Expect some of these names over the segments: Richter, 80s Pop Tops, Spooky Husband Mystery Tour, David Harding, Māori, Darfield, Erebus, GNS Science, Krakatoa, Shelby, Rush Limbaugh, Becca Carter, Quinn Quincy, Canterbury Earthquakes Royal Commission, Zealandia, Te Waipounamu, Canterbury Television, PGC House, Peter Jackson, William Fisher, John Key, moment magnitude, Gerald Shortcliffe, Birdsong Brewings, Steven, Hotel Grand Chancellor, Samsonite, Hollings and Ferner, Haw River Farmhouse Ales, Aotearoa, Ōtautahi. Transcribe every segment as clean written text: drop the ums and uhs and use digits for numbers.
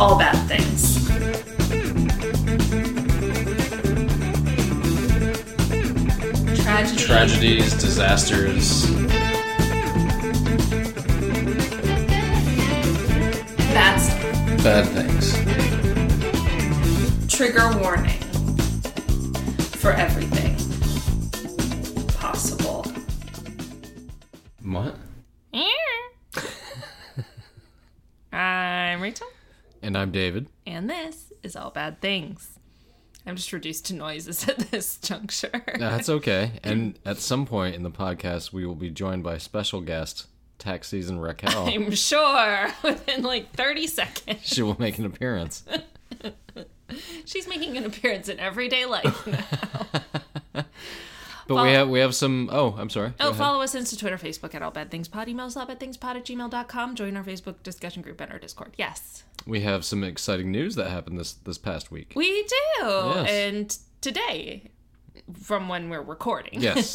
all bad things. Tragedies, disasters. That's bad things. Trigger warning for everything possible. What? I'm Rachel. And I'm David. And this is All Bad Things. I'm just reduced to noises at this juncture. That's okay. And at some point in the podcast, we will be joined by special guest, tax season Raquel. I'm sure. Within like 30 seconds. She will make an appearance. She's making an appearance in everyday life now. But we have some... Oh, I'm sorry. Oh, follow us Insta, Twitter, Facebook at All Bad Things Pod. Email us allbadthingspod@gmail.com. Join our Facebook discussion group and our Discord. Yes. We have some exciting news that happened this past week. We do. Yes. And today, from when we're recording. Yes.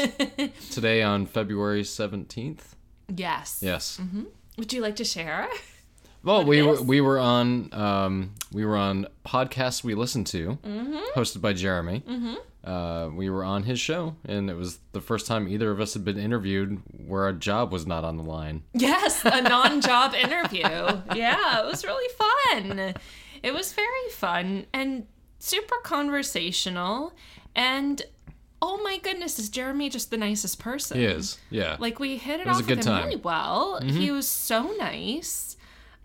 Today on February 17th. Yes. Yes. Mm-hmm. Would you like to share? Well, we were on Podcasts We Listen To, mm-hmm. hosted by Jeremy. Mm-hmm. We were on his show, and it was the first time either of us had been interviewed where our job was not on the line. Yes, a non-job interview. Yeah, it was really fun. It was very fun and super conversational. And oh my goodness, is Jeremy just the nicest person? He is. Yeah. Like we hit it off with him really well. Mm-hmm. He was so nice.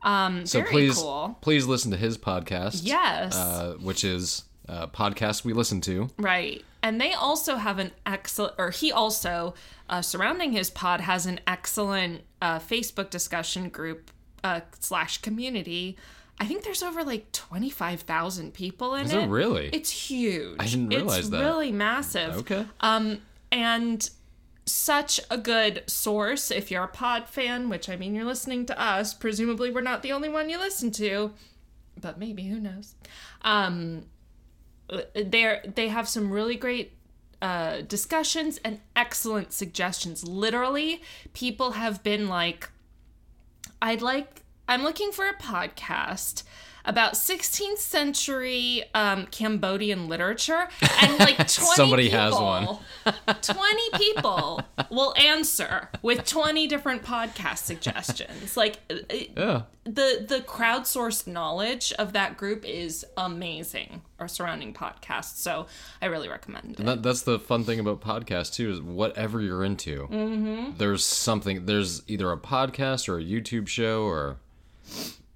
Cool. Please listen to his podcast. Yes. Which is. Podcasts We Listen To. Right. And they also have an excellent, or he also, surrounding his pod, has an excellent Facebook discussion group / community. I think there's over like 25,000 people in it. Is it really? It's huge. I didn't realize that. It's really massive. Okay. And such a good source if you're a pod fan, which I mean you're listening to us. Presumably we're not the only one you listen to, but maybe, who knows. They have some really great discussions and excellent suggestions. Literally, people have been like, I'm looking for a podcast about 16th century Cambodian literature, and like 20 somebody people, has one. 20 people will answer with 20 different podcast suggestions. Like yeah. The crowdsourced knowledge of that group is amazing, or surrounding podcasts. So I really recommend it. That's the fun thing about podcasts too, is whatever you're into, mm-hmm. there's either a podcast or a YouTube show or...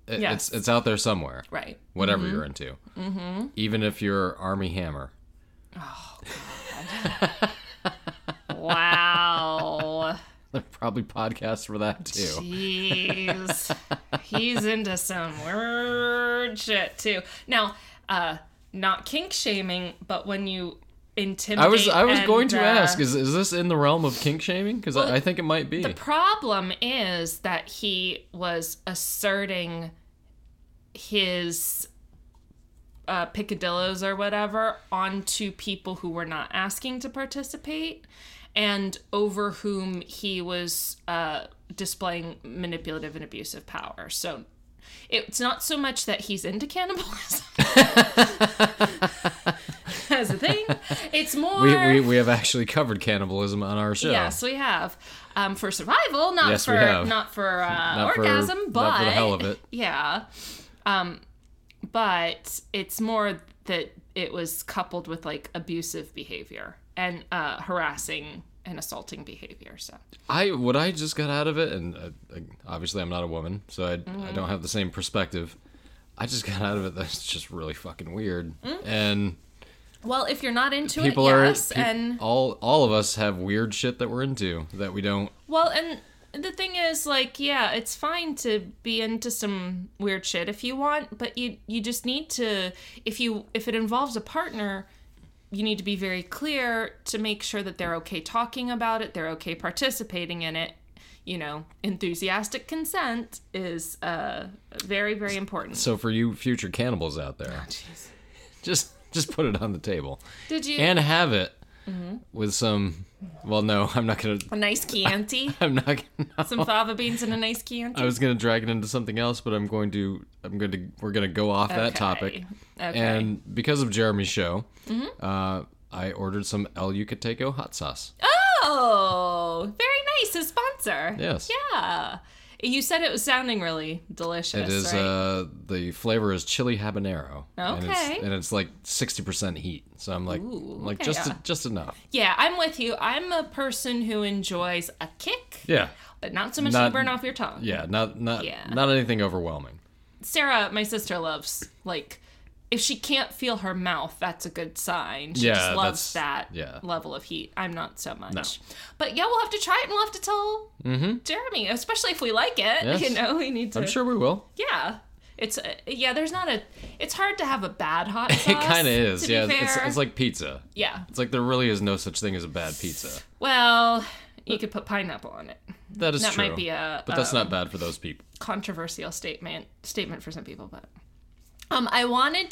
Yes. It's out there somewhere. Right. Whatever mm-hmm. you're into. Mm-hmm. Even if you're Armie Hammer. Oh, God. Wow. There are probably podcasts for that, too. Jeez. He's into some weird shit, too. Now, not kink shaming, but when you... I was going to ask, is this in the realm of kink shaming? Because I think it might be. The problem is that he was asserting his picadillos or whatever onto people who were not asking to participate and over whom he was displaying manipulative and abusive power. So it's not so much that he's into cannibalism. As a thing, it's more we have actually covered cannibalism on our show. Yes, we have, for survival, not for orgasm, but not for the hell of it. Yeah, but it's more that it was coupled with like abusive behavior and harassing and assaulting behavior. So I just got out of it, and obviously I'm not a woman, so I don't have the same perspective. I just got out of it. That's just really fucking weird, and. Well, if you're not into people it, yes, and... All of us have weird shit that we're into that we don't... Well, and the thing is, like, yeah, it's fine to be into some weird shit if you want, but you just need to... If it involves a partner, you need to be very clear to make sure that they're okay talking about it, they're okay participating in it. You know, enthusiastic consent is very, very important. So for you future cannibals out there, oh, just... Just put it on the table. Did you? And have it mm-hmm. with some Well, no, I'm not going to... A nice Chianti? I'm not going to... No. Some fava beans and a nice Chianti? I was going to drag it into something else, but we're going to go off that topic. Okay. And because of Jeremy's show, I ordered some El Yucateco hot sauce. Oh! Very nice. A sponsor. Yes. Yeah. You said it was sounding really delicious, It is, right? The flavor is chili habanero. Okay. And it's like 60% heat. So I'm like, ooh, like okay, just enough. Yeah, I'm with you. I'm a person who enjoys a kick. Yeah. But not so much to burn off your tongue. Yeah, not anything overwhelming. Sarah, my sister, loves, like, if she can't feel her mouth, that's a good sign. She just loves that level of heat. I'm not so much. No. But yeah, we'll have to try it and we'll have to tell Jeremy, especially if we like it. Yes. You know, we need to. I'm sure we will. Yeah. It's hard to have a bad hot sauce. It kind of is. Yeah. It's like pizza. Yeah. It's like there really is no such thing as a bad pizza. Well, you could put pineapple on it. That is true. That might be but that's not bad for those people. Controversial statement for some people, but. I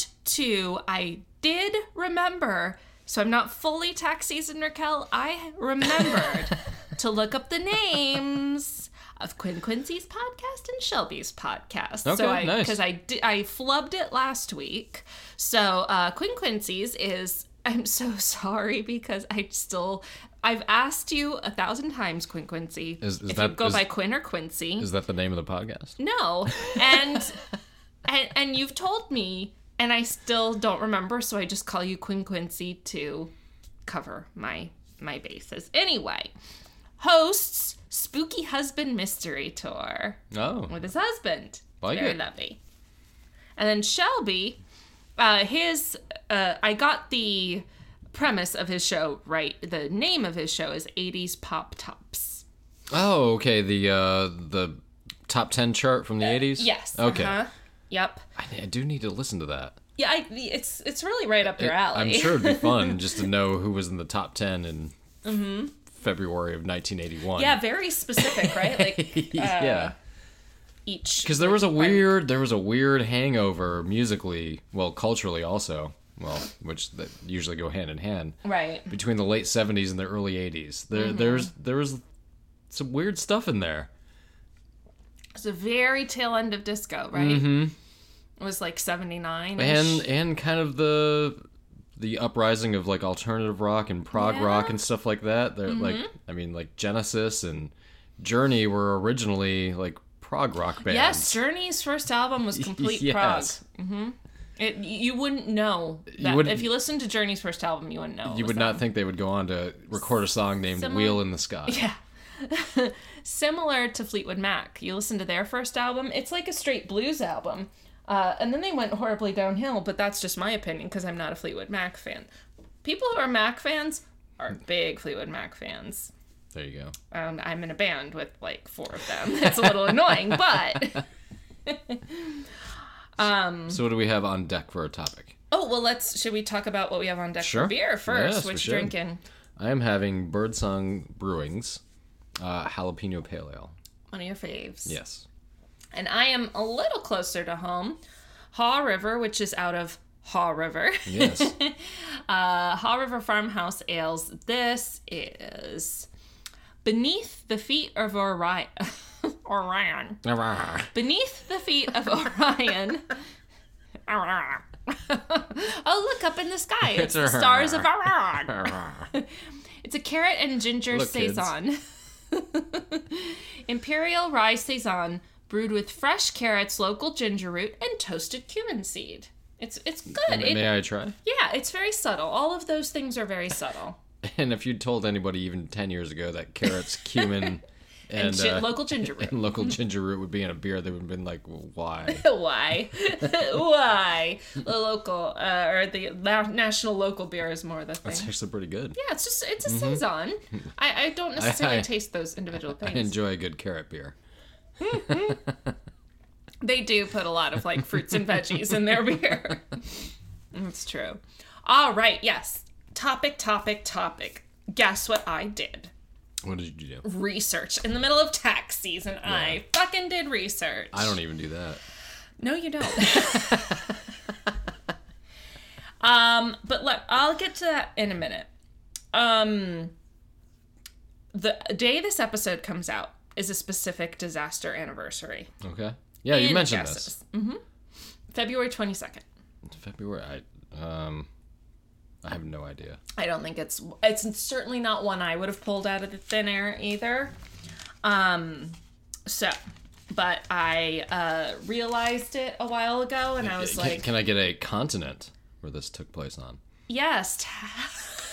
did remember, so I'm not fully tax season, Raquel. I remembered to look up the names of Quinn Quincy's podcast and Shelby's podcast. Okay, nice. Because I flubbed it last week. So Quinn Quincy's is, I'm so sorry because I've asked you 1,000 times, Quinn Quincy, if you go by Quinn or Quincy. Is that the name of the podcast? No. And you've told me, and I still don't remember, so I just call you Quinn Quincy to cover my bases. Anyway, hosts Spooky Husband Mystery Tour. Oh. With his husband. Like very it. Lovely. And then Shelby, I got the premise of his show right. The name of his show is 80s Pop Tops. Oh, okay. The top 10 chart from the 80s? Yes. Okay. Uh-huh. Yep. I do need to listen to that. Yeah, it's really right up your alley. I'm sure it'd be fun just to know who was in the top 10 in February of 1981. Yeah, very specific, right? Like yeah. Each. Because there was a weird hangover musically, well, culturally also, well, which that usually go hand in hand. Right. Between the late 70s and the early 80s, there was some weird stuff in there. It's a very tail end of disco, right? Mm-hmm. It was like 79-ish. And kind of the uprising of like alternative rock and prog rock and stuff like that. They're like Genesis and Journey were originally like prog rock bands. Yes, Journey's first album was complete prog. Mm-hmm. You wouldn't know that. If you listened to Journey's first album, you wouldn't know. You would not think they would go on to record a song named Wheel in the Sky. Yeah. Similar to Fleetwood Mac. You listen to their first album, it's like a straight blues album. And then they went horribly downhill, but that's just my opinion because I'm not a Fleetwood Mac fan. People who are Mac fans are big Fleetwood Mac fans. There you go. I'm in a band with like 4 of them. It's a little annoying, but... So what do we have on deck for a topic? Oh, well, should we talk about what we have on deck for beer first? Yes, which drinking? I am having Birdsong Brewings. Jalapeno Pale Ale. One of your faves. Yes. And I am a little closer to home. Haw River, which is out of Haw River. Yes. Haw River Farmhouse Ales. This is Beneath the Feet of Orion. Orion. Beneath the Feet of Orion. Oh, look up in the sky. It's the stars of Orion. It's a carrot and ginger saison. Imperial rye saison brewed with fresh carrots, local ginger root, and toasted cumin seed. It's good. May I try? Yeah, it's very subtle. All of those things are very subtle. And if you'd told anybody even 10 years ago that carrots, cumin, and local ginger root. And local ginger root would be in a beer, they would have been like, well, why? Why? Why? The local, or the national local beer is more the thing. That's actually pretty good. Yeah, it's a saison. I don't necessarily taste those individual things. I enjoy a good carrot beer. They do put a lot of like fruits and veggies in their beer. That's true. All right, yes. Topic. Guess what I did. What did you do? Research. In the middle of tax season, yeah. I fucking did research. I don't even do that. No, you don't. But look, I'll get to that in a minute. the day this episode comes out is a specific disaster anniversary. Okay. Yeah, you mentioned this. Mm-hmm. February 22nd. February. I have no idea. I don't think it's certainly not one I would have pulled out of the thin air either. But I realized it a while ago, and I was like... Can I get a continent where this took place on? Yes.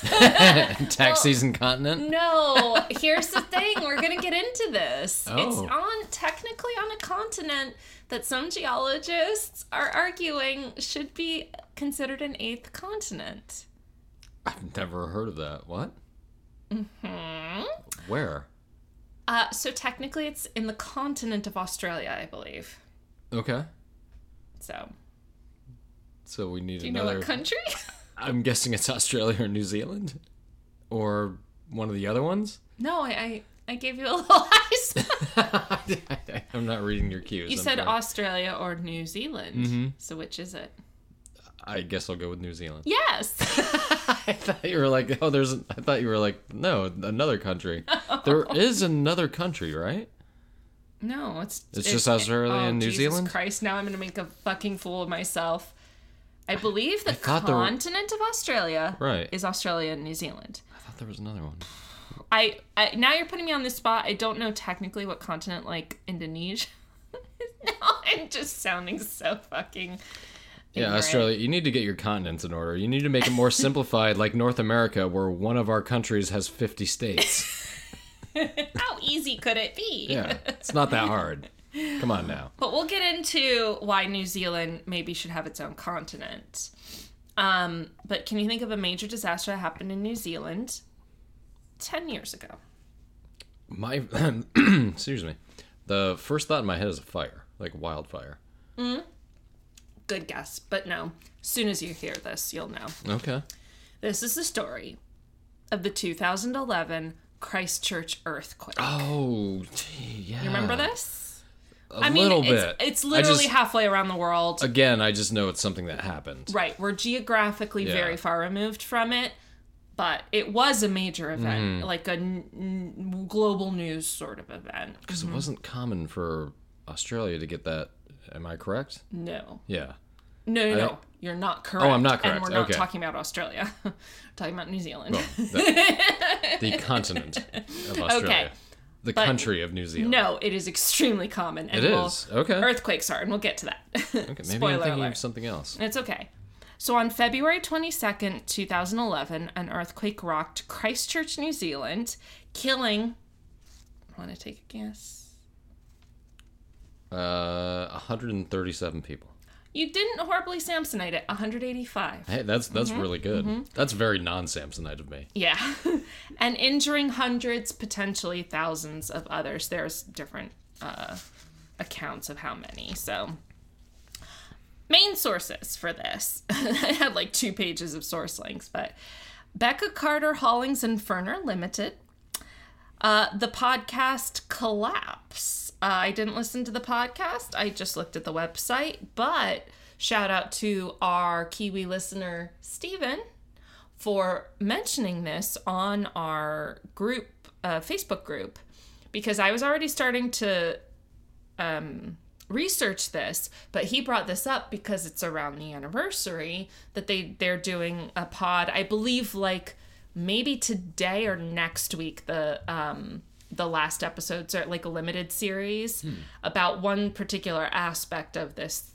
Tax season continent? No. Here's the thing. We're going to get into this. Oh. It's technically on a continent that some geologists are arguing should be considered an eighth continent. I've never heard of that. What? Mm-hmm. Where? So technically it's in the continent of Australia, I believe. Okay. So we need another... Do you know what country? I'm guessing it's Australia or New Zealand? Or one of the other ones? No, I gave you a little eyes. I'm not reading your cues. You said Australia or New Zealand. Mm-hmm. So which is it? I guess I'll go with New Zealand. Yes. I thought you were like, no, another country. Oh. There is another country, right? No, it's just Australia and New Zealand. Jesus Christ! Now I'm going to make a fucking fool of myself. I believe the continent of Australia is Australia and New Zealand. I thought there was another one. I now you're putting me on the spot. I don't know technically what continent, like Indonesia. Now I'm just sounding so fucking. Yeah, Australia, you need to get your continents in order. You need to make it more simplified, like North America, where one of our countries has 50 states. How easy could it be? Yeah, it's not that hard. Come on now. But we'll get into why New Zealand maybe should have its own continent. But can you think of a major disaster that happened in New Zealand 10 years ago? Excuse me. The first thought in my head is a fire, like wildfire. Mm-hmm. Good guess, but no. As soon as you hear this, you'll know. Okay. This is the story of the 2011 Christchurch earthquake. Oh, gee, yeah. You remember this? A little bit. It's literally halfway around the world. Again, I just know it's something that happened. Right. We're geographically very far removed from it, but it was a major event, like a global news sort of event. Because it wasn't common for Australia to get that. Am I correct? No. Yeah. No. You're not correct. Oh, I'm not correct. And we're not talking about Australia. We're talking about New Zealand. Well, the continent of Australia. Okay. But country of New Zealand. No, it is extremely common. And it is. Okay. Earthquakes are, and we'll get to that. Okay, maybe spoiler I'm thinking alert. Of something else. It's okay. So on February 22nd, 2011, an earthquake rocked Christchurch, New Zealand, killing... I want to take a guess. 137 people. You didn't horribly Samsonite it. 185. Hey, that's really good. Mm-hmm. That's very non-Samsonite of me. Yeah. And injuring hundreds, potentially thousands of others. There's different accounts of how many. So, main sources for this. I had like 2 pages of source links, but Becca Carter, Hollings and Ferner Limited. The podcast Collapse. I didn't listen to the podcast. I just looked at the website, but shout out to our Kiwi listener, Steven, for mentioning this on our group, Facebook group, because I was already starting to research this, but he brought this up because it's around the anniversary that they're doing a pod, I believe like maybe today or next week, the last episodes are like a limited series about one particular aspect of this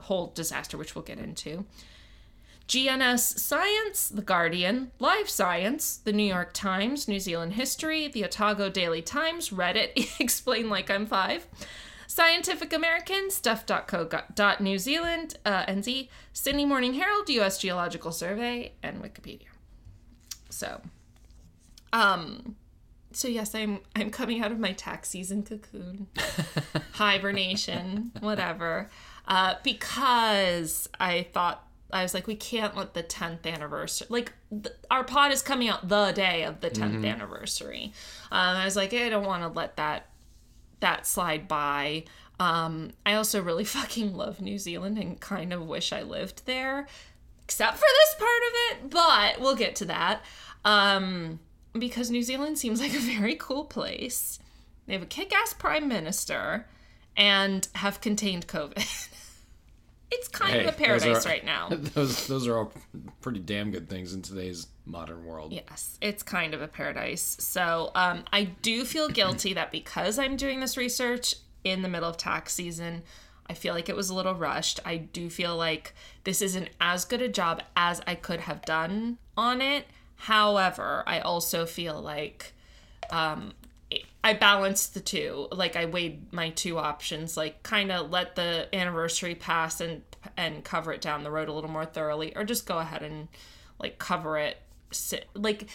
whole disaster, which we'll get into. GNS Science, The Guardian, Live Science, The New York Times, New Zealand History, The Otago Daily Times, Reddit, Explain Like I'm 5, Scientific American, Stuff.co.New Zealand, NZ, Sydney Morning Herald, U.S. Geological Survey, and Wikipedia. So, So yes, I'm coming out of my tax season cocoon, hibernation, whatever, because I thought, I was like, we can't let the 10th anniversary, like our pod is coming out the day of the 10th anniversary. I was like, I don't want to let that slide by. I also really fucking love New Zealand and kind of wish I lived there, except for this part of it, but we'll get to that. because New Zealand seems like a very cool place. They have a kick-ass prime minister and have contained COVID. It's kind of a paradise right now. Those are all pretty damn good things in today's modern world. Yes, it's kind of a paradise. So I do feel guilty that because I'm doing this research in the middle of tax season, I feel like it was a little rushed. I do feel like this isn't as good a job as I could have done on it. However, I also feel like I balanced the two. Like, I weighed my two options, like, kind of let the anniversary pass and cover it down the road a little more thoroughly, or just go ahead and, like, cover it. Like,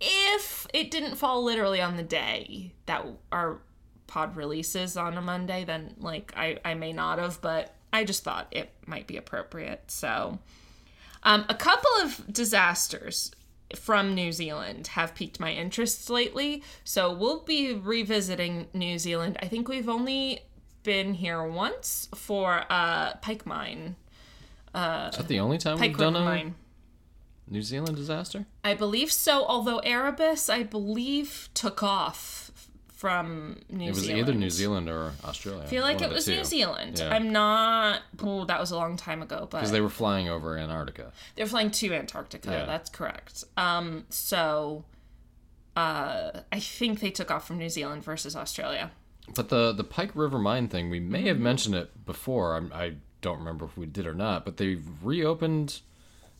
if it didn't fall literally on the day that our pod releases on a Monday, then, like, I may not have, but I just thought it might be appropriate. So, a couple of disasters from New Zealand have piqued my interest lately. So we'll be revisiting New Zealand. I think we've only been here once for Pike Mine. Is that the only time Pike we've done a New Zealand disaster? I believe so, although Erebus, I believe, took off from New Zealand. It was either New Zealand or Australia. I feel like it was New Zealand. Yeah. I'm not... Oh, that was a long time ago, but... Because they were flying over Antarctica. They were flying to Antarctica. Yeah. That's correct. I think they took off from New Zealand versus Australia. But the Pike River Mine thing, we may have mentioned it before. I don't remember if we did or not, but they reopened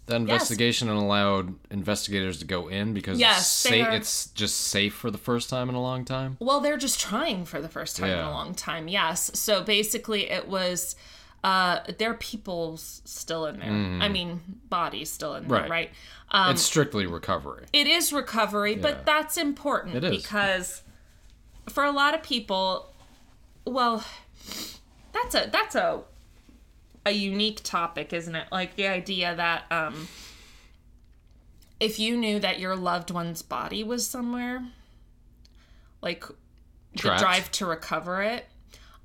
the investigation and allowed investigators to go in because it's just safe for the first time in a long time. Well, they're just trying for the first time in a long time, yes. So basically it was, there are people still in there. I mean, bodies still in there, right? It's strictly recovery. It is recovery, but that's important because for a lot of people, well, that's a unique topic, isn't it? Like, the idea that if you knew that your loved one's body was somewhere, like, trapped, the drive to recover it,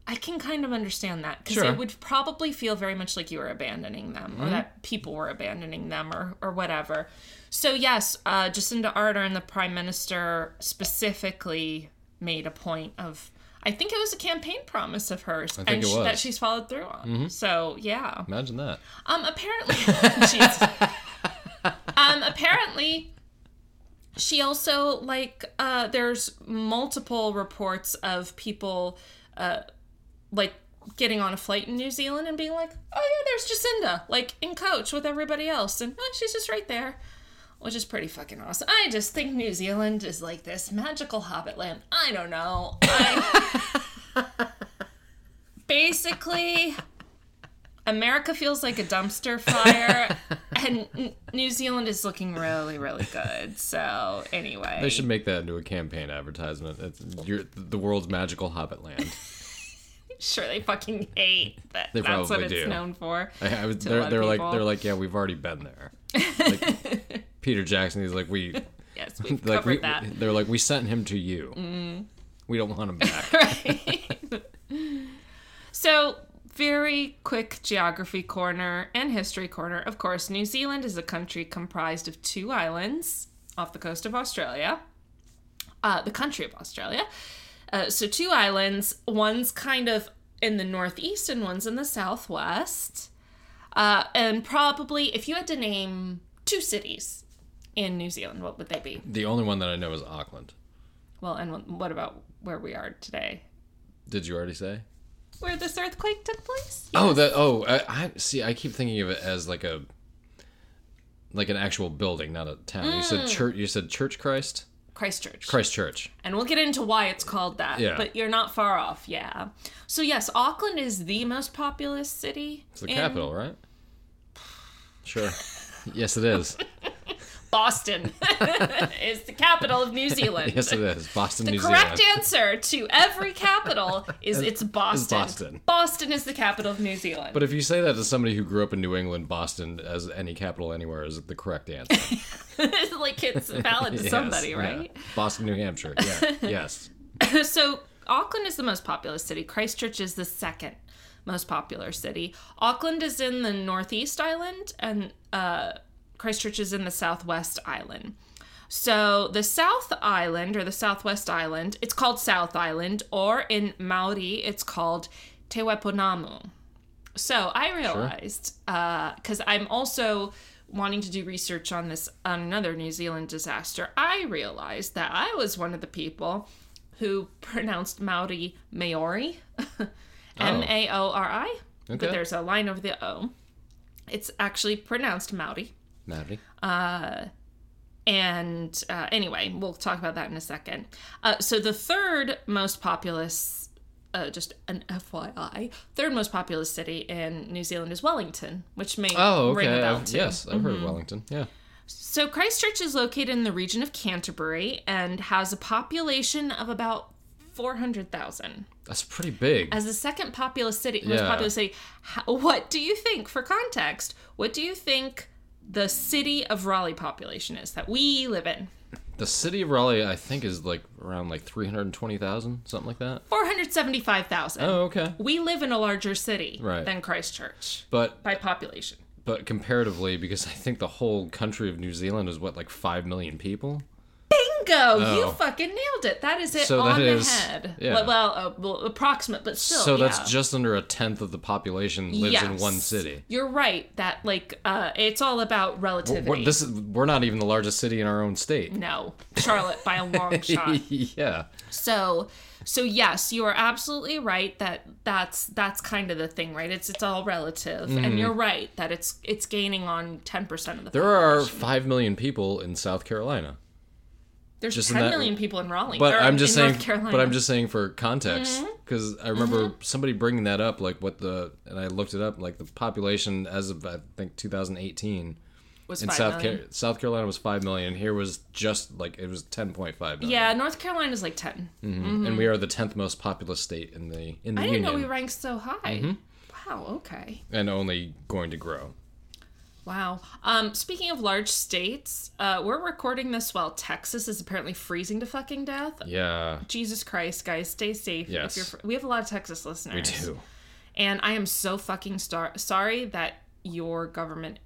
I can kind of understand that. Because it would probably feel very much like you were abandoning them, or that people were abandoning them, or whatever. So, yes, Jacinda Ardern, the Prime Minister, specifically made a point of... I think it was a campaign promise of hers that she's followed through on. Mm-hmm. So, yeah. Imagine that. Apparently, she also, like, there's multiple reports of people, like, getting on a flight in New Zealand and being like, oh, yeah, there's Jacinda, like, in coach with everybody else. And she's just right there. Which is pretty fucking awesome. I just think New Zealand is like this magical hobbit land. I don't know. Basically, America feels like a dumpster fire, and New Zealand is looking really, really good. So, anyway. They should make that into a campaign advertisement. You're the world's magical hobbit land. Sure, they fucking hate that. That's what it's known for. They're like, yeah, we've already been there. Like, Peter Jackson, he's like, we've covered that. They're like, we sent him to you. We don't want him back. Right. So, very quick geography corner and history corner. Of course, New Zealand is a country comprised of two islands off the coast of Australia. The country of Australia. So two islands, one's kind of in the northeast and one's in the southwest. And probably, if you had to name two cities in New Zealand, what would they be? The only one that I know is Auckland. Well, and what about where we are today? Did you already say? Where this earthquake took place? Yes. I see, I keep thinking of it as like an actual building, not a town. You said Church Christ? Christchurch. And we'll get into why it's called that, but you're not far off, So yes, Auckland is the most populous city. It's the capital, right? Sure. Yes, it is. Boston is the capital of New Zealand. Yes, it is. Boston, New Zealand. The correct answer to every capital is it's Boston. Boston is the capital of New Zealand. But if you say that to somebody who grew up in New England, Boston as any capital anywhere is the correct answer. Like, it's valid to somebody, right? Yeah. Boston, New Hampshire. Yeah. Yes. So Auckland is the most populous city. Christchurch is the second most popular city. Auckland is in the Northeast Island and Christchurch is in the Southwest Island. So the South Island, or the Southwest Island, it's called South Island, or in Māori, it's called Te Waipounamu. So I realized, because I'm also wanting to do research on this, on another New Zealand disaster, I realized that I was one of the people who pronounced Māori Maori, M-A-O-R-I, but there's a line over the O. It's actually pronounced Māori. Māori. And anyway, we'll talk about that in a second. So the third most populous, just an FYI, third most populous city in New Zealand is Wellington, which may ring a bell too. Yes, I've heard of Wellington, yeah. So Christchurch is located in the region of Canterbury and has a population of about 400,000. That's pretty big. As the second populous city, most populous city. What do you think, for context, what do you think the city of Raleigh population is that we live in? The city of Raleigh, I think, is like around like 320,000, something like that. 475,000. Oh, okay. We live in a larger city than Christchurch, but by population. But comparatively, because I think the whole country of New Zealand is what, like 5 million people. Bingo! Oh. You fucking nailed it. That is it on the head. Yeah. Well, approximate, but still. So that's just under a tenth of the population lives in one city. You're right. That it's all about relativity. We're not even the largest city in our own state. No, Charlotte by a long shot. Yeah. So yes, you are absolutely right that that's kind of the thing, right? It's all relative, and you're right that it's gaining on 10% of the population. There are 5 million people in South Carolina. There's just 10 million people in Raleigh. But I'm just saying, North Carolina. But I'm just saying for context, because I remember somebody bringing that up, like and I looked it up, like the population as of I think 2018 was in South Carolina was 5 million. Here was just like it was 10.5 million. Yeah, North Carolina's like 10. Mm-hmm. Mm-hmm. And we are the 10th most populous state in the union. I didn't know we ranked so high. Mm-hmm. Wow. Okay. And only going to grow. Wow. Speaking of large states, we're recording this while Texas is apparently freezing to fucking death. Yeah. Jesus Christ, guys, stay safe. Yes. We have a lot of Texas listeners. We do. And I am so fucking sorry that our government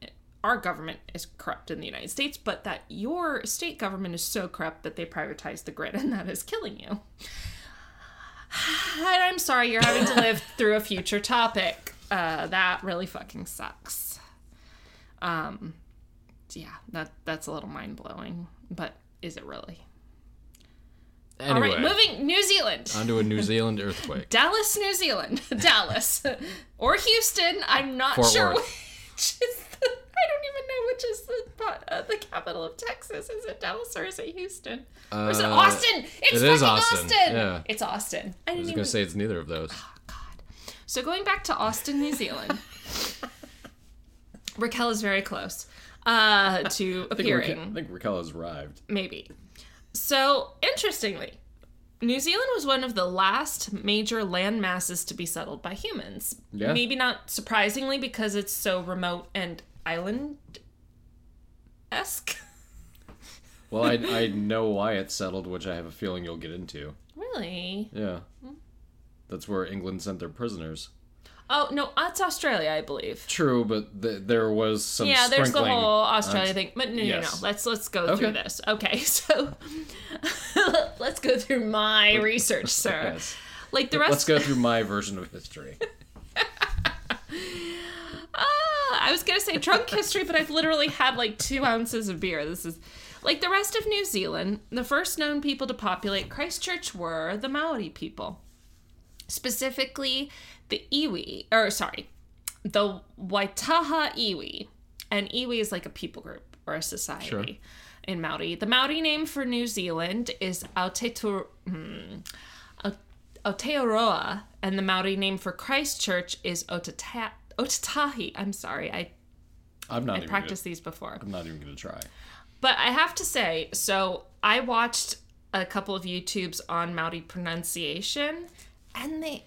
is corrupt in the United States, but that your state government is so corrupt that they privatize the grid, and that is killing you. And I'm sorry you're having to live through a future topic. That really fucking sucks. Yeah, that's a little mind-blowing, but is it really? Anyway, all right, moving New Zealand. Onto a New Zealand earthquake. Dallas, New Zealand. Dallas. Or Houston. I'm not sure which is I don't even know which is the capital of Texas. Is it Dallas or is it Houston? Or is it Austin? It's Austin. Austin. Yeah. It's Austin. I was going to say it's neither of those. Oh, God. So going back to Austin, New Zealand. Raquel is very close to appearing. I think Raquel has arrived. Maybe. So, interestingly, New Zealand was one of the last major land masses to be settled by humans. Yeah. Maybe not surprisingly because it's so remote and island-esque. Well, I know why it's settled, which I have a feeling you'll get into. Really? Yeah. That's where England sent their prisoners. Oh, no, that's Australia, I believe. True, but there was some sprinkling. Yeah, there's the whole Australia thing. But no. Let's go through this. Okay, so let's go through my research, sir. Yes. Like the rest. Let's go through my version of history. I was going to say drunk history, but I've literally had like 2 ounces of beer. This is like the rest of New Zealand. The first known people to populate Christchurch were the Maori people. Specifically, the Waitaha Iwi. And Iwi is like a people group or a society in Māori. The Māori name for New Zealand is Aotearoa, and the Māori name for Christchurch is Ōtautahi. I'm sorry, I practiced these before. I'm not even going to try. But I have to say, so I watched a couple of YouTubes on Māori pronunciation. And the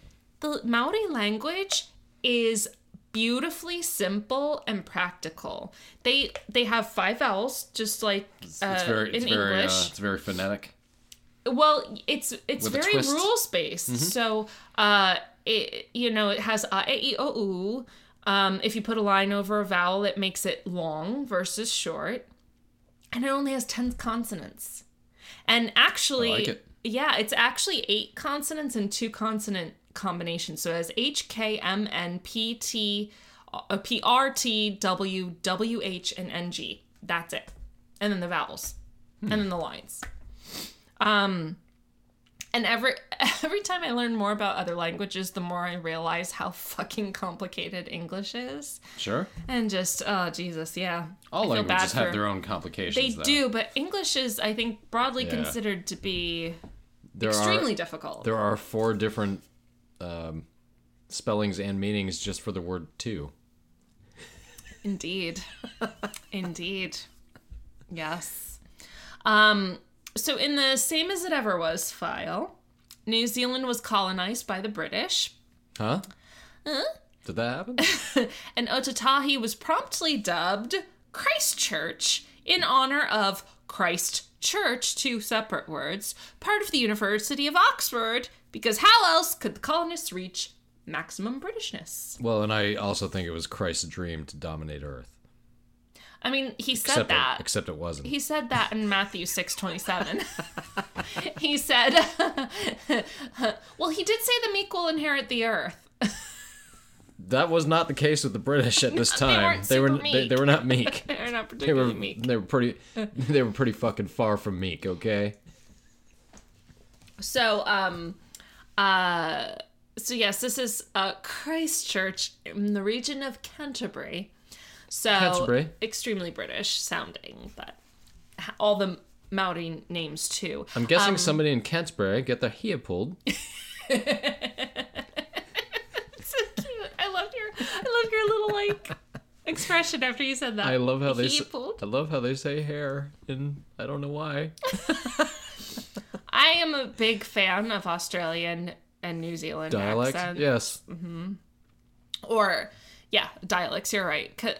Maori language is beautifully simple and practical. They have 5 vowels, just like in English. It's very phonetic. Well, it's very rule based. Mm-hmm. So it has a e i o u. If you put a line over a vowel, it makes it long versus short. And it only has 10 consonants. And actually, I like it. Yeah, it's actually 8 consonants and 2 consonant combinations. So it has H, K, M, N, P, T, P, R, T, W, W, H, and N, G. That's it. And then the vowels. And then the lines. And every time I learn more about other languages, the more I realize how fucking complicated English is. Sure. And just, oh, Jesus, yeah. All languages have their own complications, They do, but English is, I think, broadly considered to be extremely difficult. There are 4 different spellings and meanings just for the word "to." Indeed. Indeed. Yes. So in the Same As It Ever Was file, New Zealand was colonized by the British. Huh? Did that happen? And Ōtautahi was promptly dubbed Christchurch in honor of Christ Church, 2 separate words, part of the University of Oxford, because how else could the colonists reach maximum Britishness? Well, and I also think it was Christ's dream to dominate Earth. I mean, Except it wasn't. He said that in Matthew 6:27. He said, well, he did say the meek will inherit the earth. That was not the case with the British at this time. They were not meek. They were not particularly meek. They were pretty fucking far from meek, okay? So, yes, this is Christchurch in the region of Canterbury. So, extremely British sounding, but all the Māori names too. I'm guessing somebody in Canterbury get their hair pulled. It's so cute. I love your little expression after you said that. I love how they say hair, and I don't know why. I am a big fan of Australian and New Zealand dialects. Accents. Yes. Mm-hmm. Or. Yeah, dialects, you're right, because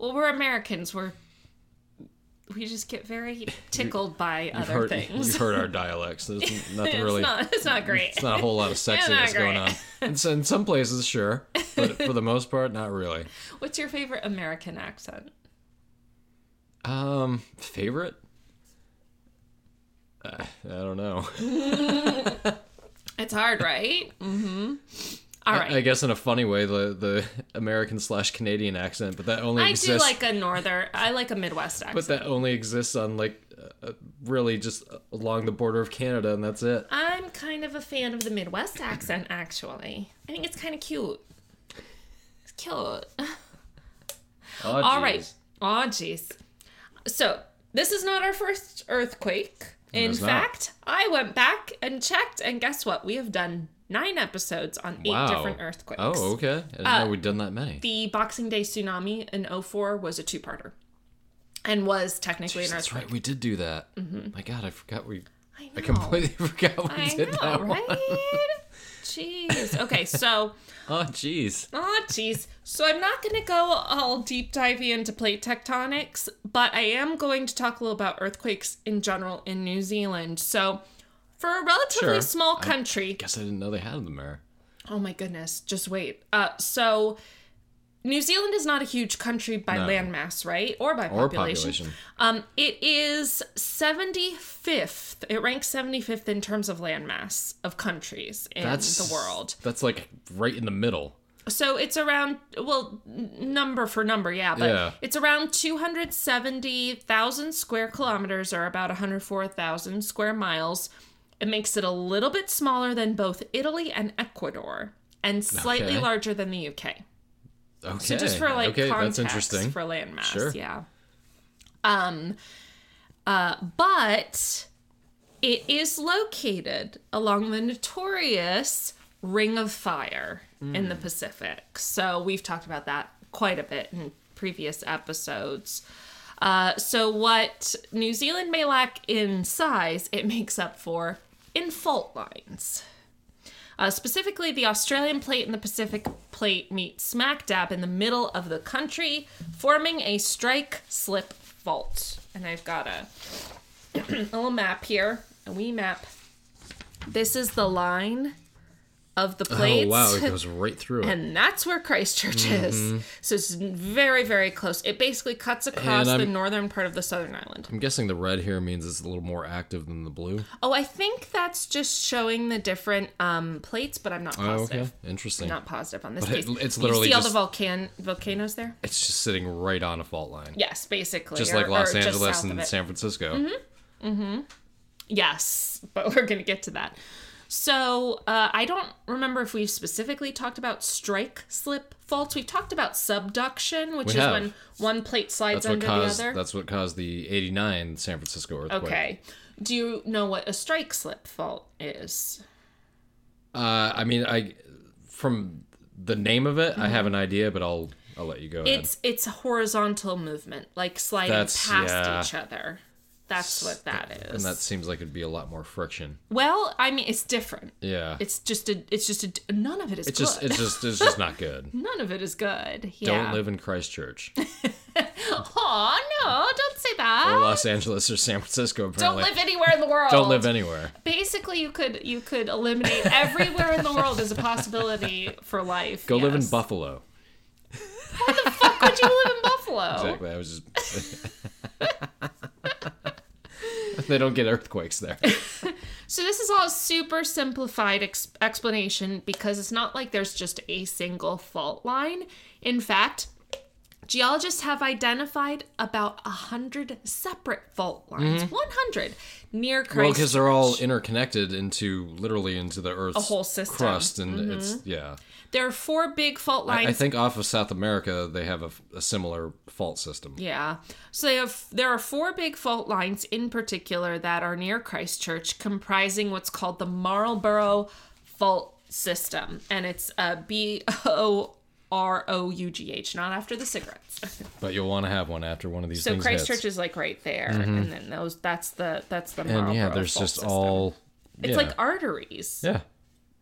we're Americans, we just get very tickled by other things. You've heard our dialects, there's nothing it's not great. It's not a whole lot of sexiness going on. It's in some places, sure, but for the most part, not really. What's your favorite American accent? Favorite? I don't know. It's hard, right? Mm-hmm. All right. I guess in a funny way, the American/Canadian accent, but that only exists... I like a Midwest accent. But that only exists on, really just along the border of Canada, and that's it. I'm kind of a fan of the Midwest accent, actually. I think it's kind of cute. It's cute. Oh, jeez. All right. Oh, jeez. So, this is not our first earthquake. In fact, I went back and checked, and guess what? We have done 9 episodes on 8 different earthquakes. Oh, okay. I didn't know we'd done that many. The Boxing Day tsunami in 2004 was a 2-parter and was technically an earthquake. That's right. We did do that. Mm-hmm. My God, I forgot we... I completely forgot we did that one. Right? Jeez. Okay, so... Oh, jeez. So I'm not going to go all deep divey into plate tectonics, but I am going to talk a little about earthquakes in general in New Zealand. So for a relatively small country... I guess I didn't know they had them there. Oh, my goodness. Just wait. So New Zealand is not a huge country by landmass, right? Or by population. It is 75th. It ranks 75th in terms of landmass of countries in the world. That's like right in the middle. So it's around, number for number, It's around 270,000 square kilometers or about 104,000 square miles. It makes it a little bit smaller than both Italy and Ecuador and slightly larger than the UK. Okay. So just for context, that's interesting. For landmass, yeah. But it is located along the notorious Ring of Fire in the Pacific. So we've talked about that quite a bit in previous episodes. So what New Zealand may lack in size, it makes up for in fault lines. Specifically, the Australian plate and the Pacific plate meet smack dab in the middle of the country, forming a strike-slip fault. And I've got a little map here, a wee map. This is the line of the plates. Oh, wow, it goes right through it. And that's where Christchurch is. So it's very, very close. It basically cuts across the northern part of the southern island. I'm guessing the red here means it's a little more active than the blue. Oh, I think that's just showing the different plates, but I'm not positive. Oh, okay. Interesting. I'm not positive on this case. It's literally all the volcanoes there? It's just sitting right on a fault line. Yes, basically. Just like Los Angeles and San Francisco. Mm-hmm. Mm-hmm. Yes, but we're going to get to that. So I don't remember if we've specifically talked about strike slip faults. We've talked about subduction, which is when one plate slides under the other. That's what caused the 89 San Francisco earthquake. Okay. Do you know what a strike slip fault is? I mean, from the name of it, I have an idea, but I'll let you go ahead. It's a horizontal movement, like sliding past each other. That's what that is. And that seems like it'd be a lot more friction. Well, I mean, it's different. Yeah. It's just none of it is good. It's just not good. None of it is good. Yeah. Don't live in Christchurch. Oh, no, don't say that. Or Los Angeles or San Francisco, apparently. Don't live anywhere in the world. Don't live anywhere. Basically, you could eliminate everywhere in the world as a possibility for life. Go live in Buffalo. How the fuck would you live in Buffalo? Exactly. I was just... They don't get earthquakes there. So this is all a super simplified explanation because it's not like there's just a single fault line. In fact, geologists have identified about 100 separate fault lines. 100 near Christchurch. Well, because they're all interconnected into the Earth's whole system. Crust, and it's. There are four big fault lines. I think off of South America, they have a similar fault system. Yeah. So there are four big fault lines in particular that are near Christchurch, comprising what's called the Marlborough fault system. And it's B-O-R-O-U-G-H, not after the cigarettes. But you'll want to have one after one of these things Christchurch hits. Is like right there. Mm-hmm. And then that's the Marlborough fault system. And there's just system. It's like arteries. Yeah.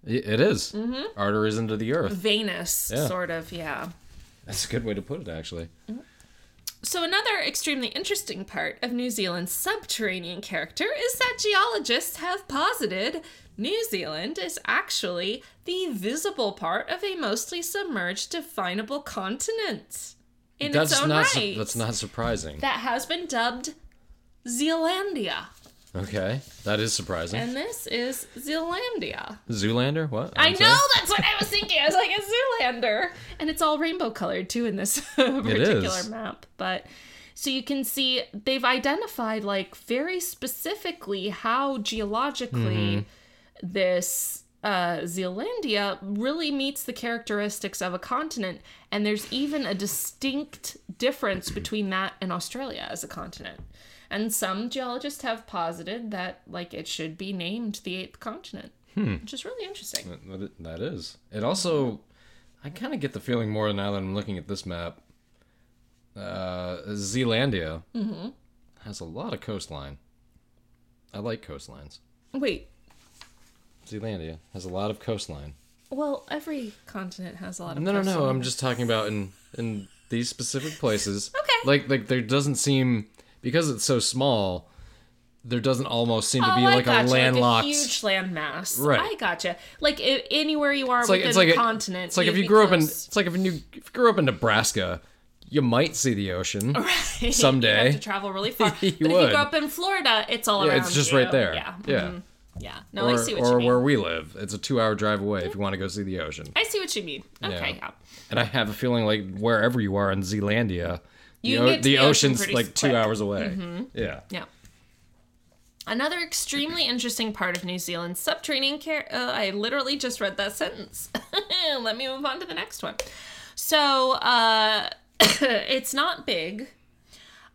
It is. Mm-hmm. Arteries into the earth. Venous, sort of, yeah. That's a good way to put it, actually. So another extremely interesting part of New Zealand's subterranean character is that geologists have posited New Zealand is actually the visible part of a mostly submerged, definable continent in its own right. That's not surprising. That has been dubbed Zealandia. Okay, that is surprising. And this is Zealandia. Zoolander? What? I know, that's what I was thinking. I was like, a Zoolander. And it's all rainbow colored, too, in this particular map. But so you can see they've identified, like, very specifically how geologically this Zealandia really meets the characteristics of a continent. And there's even a distinct difference between that and Australia as a continent. And some geologists have posited that, like, it should be named the eighth continent, which is really interesting. That is. It also, I kind of get the feeling more now that I'm looking at this map. Zealandia has a lot of coastline. I like coastlines. Wait. Zealandia has a lot of coastline. Well, every continent has a lot of coastline. No, I'm just talking about in these specific places. Okay. Like there doesn't seem... Because it's so small, there doesn't almost seem to be a landlocked... Like a huge landmass. Right. I gotcha. Like anywhere you are within a continent. It's like if you grew up in Nebraska, you might see the ocean someday. You have to travel really far. But if you grew up in Florida, it's all around you. It's just right there. Yeah. Yeah. Mm-hmm. Yeah. No, I see what you mean. Or where we live. It's a 2-hour drive away if you want to go see the ocean. I see what you mean. Okay. Yeah. And I have a feeling like wherever you are in Zealandia... The ocean's like 2 hours away. Mm-hmm. Yeah. Yeah. Another extremely interesting part of New Zealand's subterranean care... I literally just read that sentence. Let me move on to the next one. So, it's not big.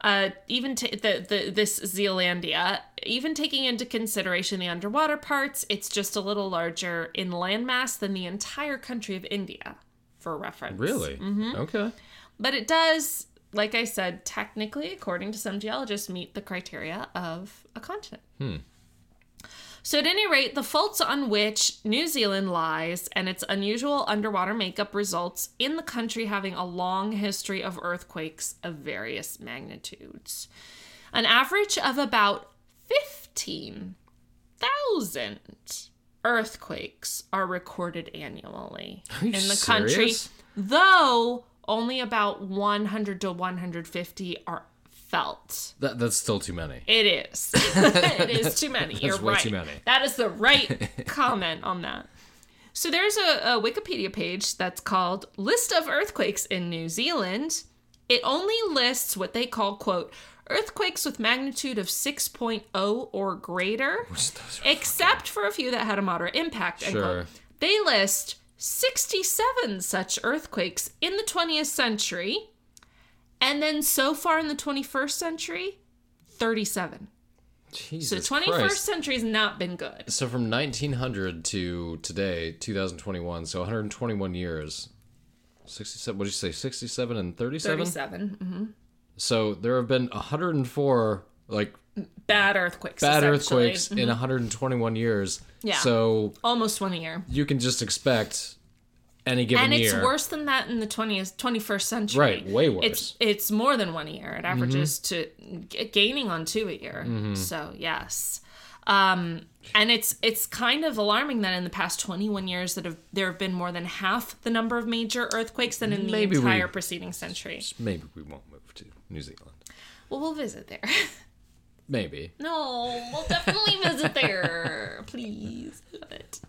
Even this Zealandia, even taking into consideration the underwater parts, it's just a little larger in landmass than the entire country of India, for reference. Really? Mm-hmm. Okay. But it does... Like I said, technically, according to some geologists, meet the criteria of a continent. So at any rate, the faults on which New Zealand lies and its unusual underwater makeup results in the country having a long history of earthquakes of various magnitudes. An average of about 15,000 earthquakes are recorded annually in the country, though only about 100 to 150 are felt. That's still too many. It is. It is too many. You're right. Too many. That is the right comment on that. So there's a Wikipedia page that's called List of Earthquakes in New Zealand. It only lists what they call, quote, earthquakes with magnitude of 6.0 or greater, except for a few that had a moderate impact. Sure. They list 67 such earthquakes in the 20th century, and then so far in the 21st century, 37. Jesus so the 21st Christ. Century's not been good. So from 1900 to today, 2021, so 121 years, 67, what did you say, 67 and 37? 37, mm-hmm. So there have been 104, like... bad earthquakes, mm-hmm. in 121 years. Yeah. So... almost one a year. You can just expect any given year. And it's worse than that in the 21st century. Right, way worse. It's more than one a year. It averages mm-hmm. to... gaining on two a year. Mm-hmm. So, yes. And it's kind of alarming that in the past 21 years that there have been more than half the number of major earthquakes than in the entire preceding century. Maybe we won't move to New Zealand. Well, we'll visit there. Maybe. No, we'll definitely visit there. Please. Love it.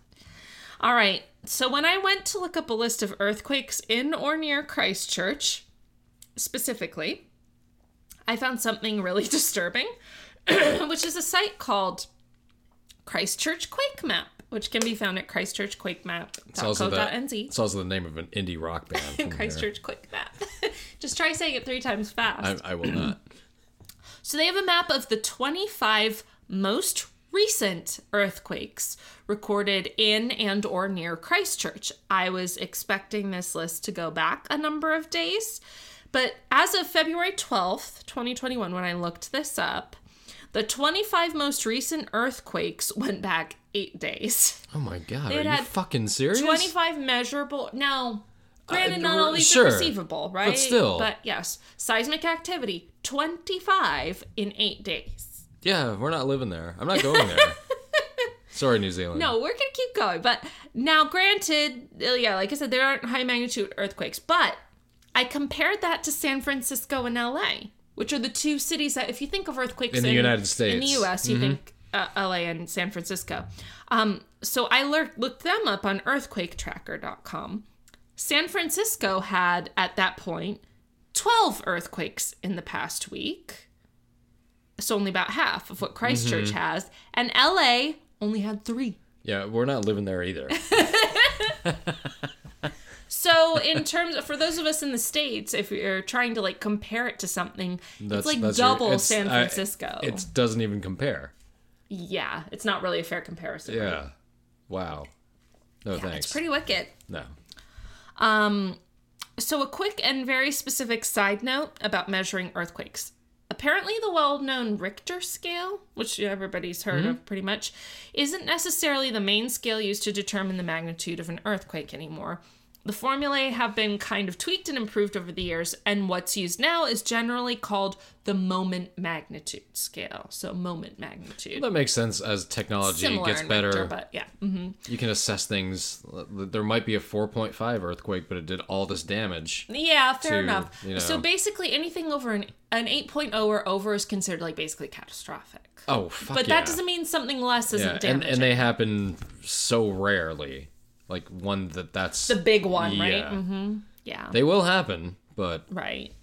All right. So when I went to look up a list of earthquakes in or near Christchurch, specifically, I found something really disturbing, which is a site called Christchurch Quake Map, which can be found at christchurchquakemap.co.nz. It's also the name of an indie rock band. Christchurch Quake Map. Just try saying it 3 times fast. I will not. So they have a map of the 25 most recent earthquakes recorded in and or near Christchurch. I was expecting this list to go back a number of days, but as of February 12th, 2021, when I looked this up, the 25 most recent earthquakes went back 8 days. Oh my God, are you fucking serious? 25 measurable... Now, granted, not all these are perceivable, right? But still. But yes, seismic activity, 25 in 8 days. Yeah, we're not living there. I'm not going there. Sorry, New Zealand. No, we're going to keep going. But now, granted, yeah, like I said, there aren't high magnitude earthquakes. But I compared that to San Francisco and L.A., which are the two cities that, if you think of earthquakes in the United States, in the U.S., you mm-hmm. think LA and San Francisco. So I looked them up on earthquaketracker.com. San Francisco had, at that point, 12 earthquakes in the past week. So only about half of what Christchurch mm-hmm. has. And LA only had 3. Yeah, we're not living there either. So in terms of, for those of us in the States, if you're trying to like compare it to something, it's double San Francisco. It doesn't even compare. Yeah. It's not really a fair comparison. Yeah. Right? Wow. No, thanks. It's pretty wicked. No. So a quick and very specific side note about measuring earthquakes. Apparently the well-known Richter scale, which everybody's heard mm-hmm. of pretty much, isn't necessarily the main scale used to determine the magnitude of an earthquake anymore. The formulae have been kind of tweaked and improved over the years, and what's used now is generally called the moment magnitude scale. So moment magnitude. Well, that makes sense as technology gets better. Richter, but yeah. Mm-hmm. You can assess things. There might be a 4.5 earthquake, but it did all this damage. Yeah, fair enough. You know. So basically anything over an 8.0 or over is considered like basically catastrophic. Oh, fuck But that doesn't mean something less isn't damaging. And they happen so rarely. Like one that's... the big one, yeah. right? Mm-hmm. Yeah. They will happen, but... Right.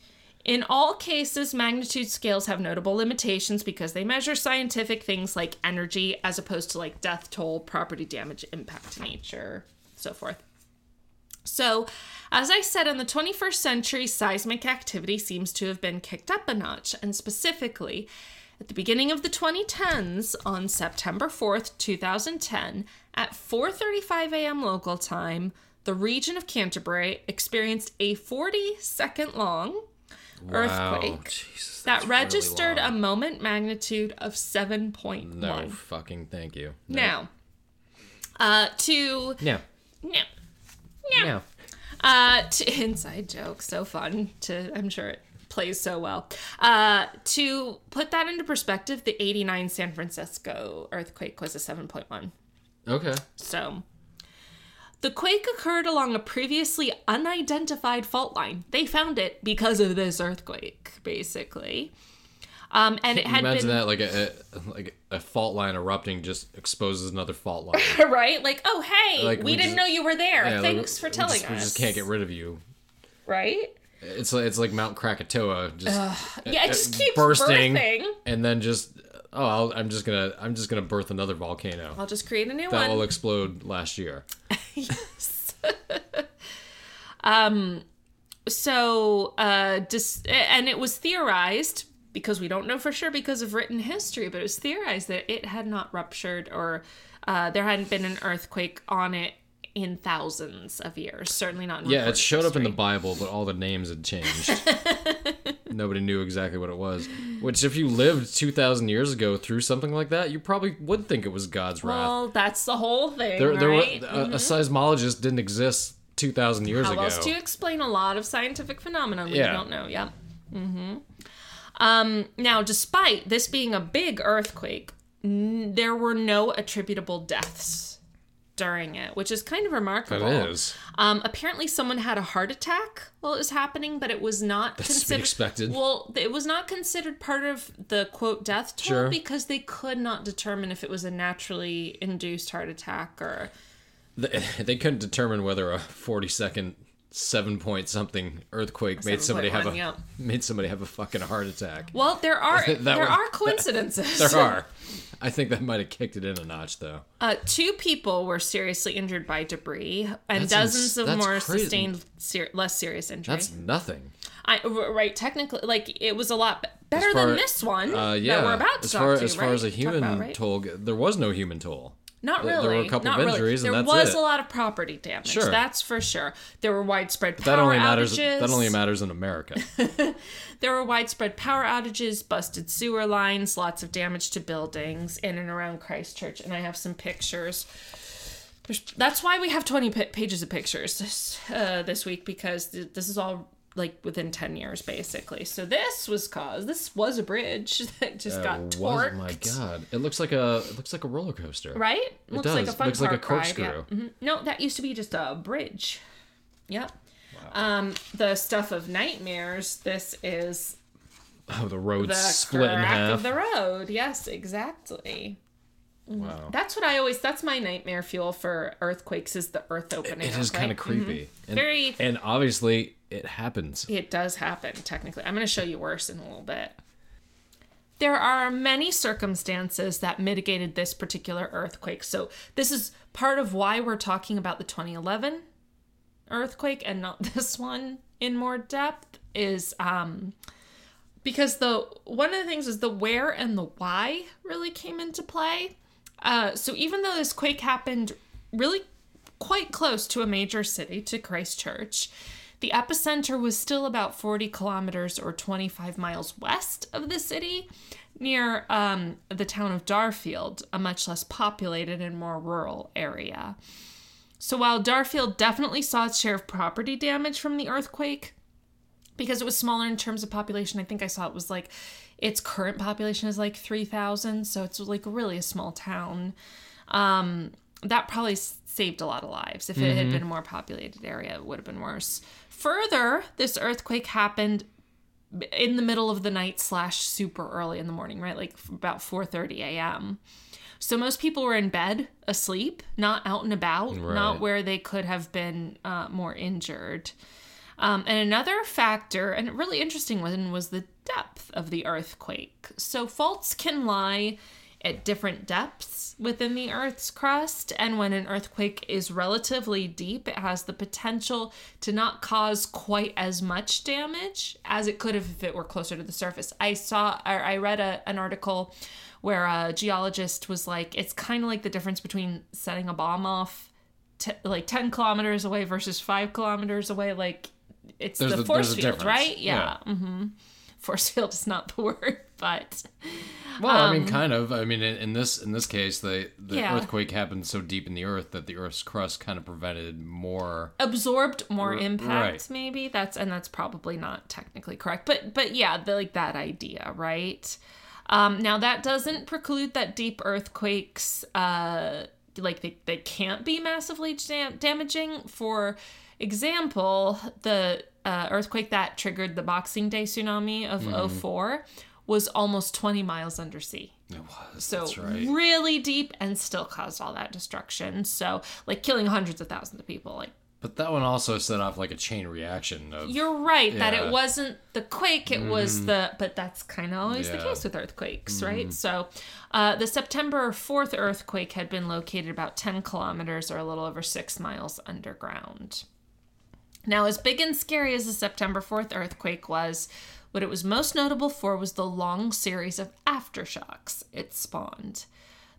In all cases, magnitude scales have notable limitations because they measure scientific things like energy as opposed to like death toll, property damage, impact to nature, so forth. So, as I said, in the 21st century, seismic activity seems to have been kicked up a notch. And specifically, at the beginning of the 2010s, on September 4th, 2010... at 4:35 a.m. local time, the region of Canterbury experienced a 40-second-long earthquake that registered really a moment magnitude of 7.1. No fucking thank you. No. Now, to inside joke, so fun. I'm sure it plays so well. To put that into perspective, the '89 San Francisco earthquake was a 7.1. Okay. So, the quake occurred along a previously unidentified fault line. They found it because of this earthquake, basically. And it had been... Imagine that, like a fault line erupting just exposes another fault line. Right? Like, oh, hey, like, we didn't know you were there. Yeah, thanks for telling us. We just can't get rid of you. Right? It's like Mount Krakatoa just it just keeps bursting, and then just I'm just gonna birth another volcano. I'll just create a new one that will explode last year. Yes. And it was theorized, because we don't know for sure because of written history, but it was theorized that it had not ruptured, or there hadn't been an earthquake on it in thousands of years. Certainly not in recorded history. It showed up in the Bible, but all the names had changed. Nobody knew exactly what it was. Which, if you lived 2,000 years ago through something like that, you probably would think it was God's wrath. Well, that's the whole thing, right? A seismologist didn't exist 2,000 years ago. How else do you explain a lot of scientific phenomena when you don't know? Yeah. Mm-hmm. Now, despite this being a big earthquake, there were no attributable deaths during it, which is kind of remarkable. It is. Apparently someone had a heart attack while it was happening, but it was not considered... That's expected. Well, it was not considered part of the, quote, death toll because they could not determine if it was a naturally induced heart attack or... They couldn't determine whether a 40-second 7 point something earthquake made somebody have a fucking heart attack. Well, there are coincidences. There are. I think that might have kicked it in a notch, though. 2 people were seriously injured by debris, and dozens of more sustained less serious injury. That's nothing. Right, technically, like, it was a lot better than this one that we're about to talk about. As far as a human toll, there was no human toll. Not really. There were a couple of injuries, and that's it. There was a lot of property damage, that's for sure. There were widespread power outages. That only matters in America. There were widespread power outages, busted sewer lines, lots of damage to buildings in and around Christchurch, and I have some pictures. That's why we have 20 pages of pictures this week, because this is all, like, within 10 years, basically. So this was a bridge that just got torqued. Oh my God. It looks like a roller coaster. Right? It looks like a corkscrew. Yeah. Mm-hmm. No, that used to be just a bridge. Yep. Wow. The stuff of nightmares, this is... Oh, the road's split in half. Of the road. Yes, exactly. Wow. That's my nightmare fuel for earthquakes, is the earth opening. It is kind of creepy. Mm-hmm. And obviously... It happens. It does happen, technically. I'm going to show you worse in a little bit. There are many circumstances that mitigated this particular earthquake. So this is part of why we're talking about the 2011 earthquake and not this one in more depth, is because one of the things is the where and the why really came into play. So even though this quake happened really quite close to a major city, to Christchurch, the epicenter was still about 40 kilometers or 25 miles west of the city, near the town of Darfield, a much less populated and more rural area. So while Darfield definitely saw its share of property damage from the earthquake, because it was smaller in terms of population, I think I saw it was like its current population is like 3,000, so it's like really a small town. That probably saved a lot of lives. If it had been a more populated area, it would have been worse. Further, this earthquake happened in the middle of the night / super early in the morning, right? Like about 4:30 a.m. So most people were in bed, asleep, not out and about, not where they could have been more injured. And another factor, and a really interesting one, was the depth of the earthquake. So faults can lie at different depths within the Earth's crust, and when an earthquake is relatively deep, it has the potential to not cause quite as much damage as it could if it were closer to the surface. I read an article where a geologist was like, it's kind of like the difference between setting a bomb off like 10 kilometers away versus 5 kilometers away. Like, it's the force field, right? Yeah. Mm-hmm. Force field is not the word, but... Well, I mean, kind of. I mean, in this case, the earthquake happened so deep in the earth that the Earth's crust kind of absorbed more impact, maybe. That's probably not technically correct, but yeah, like that idea, right? Now that doesn't preclude that deep earthquakes like they can't be massively damaging. For example, the earthquake that triggered the Boxing Day tsunami of 2004 was almost 20 miles undersea. It was, so that's right. Really deep, and still caused all that destruction. So like killing hundreds of thousands of people. Like, but that one also set off like a chain reaction of, you're right, yeah, that it wasn't the quake, it was the, but that's kind of always the case with earthquakes, right? So the September 4th earthquake had been located about 10 kilometers or a little over 6 miles underground. Now, as big and scary as the September 4th earthquake was, what it was most notable for was the long series of aftershocks it spawned.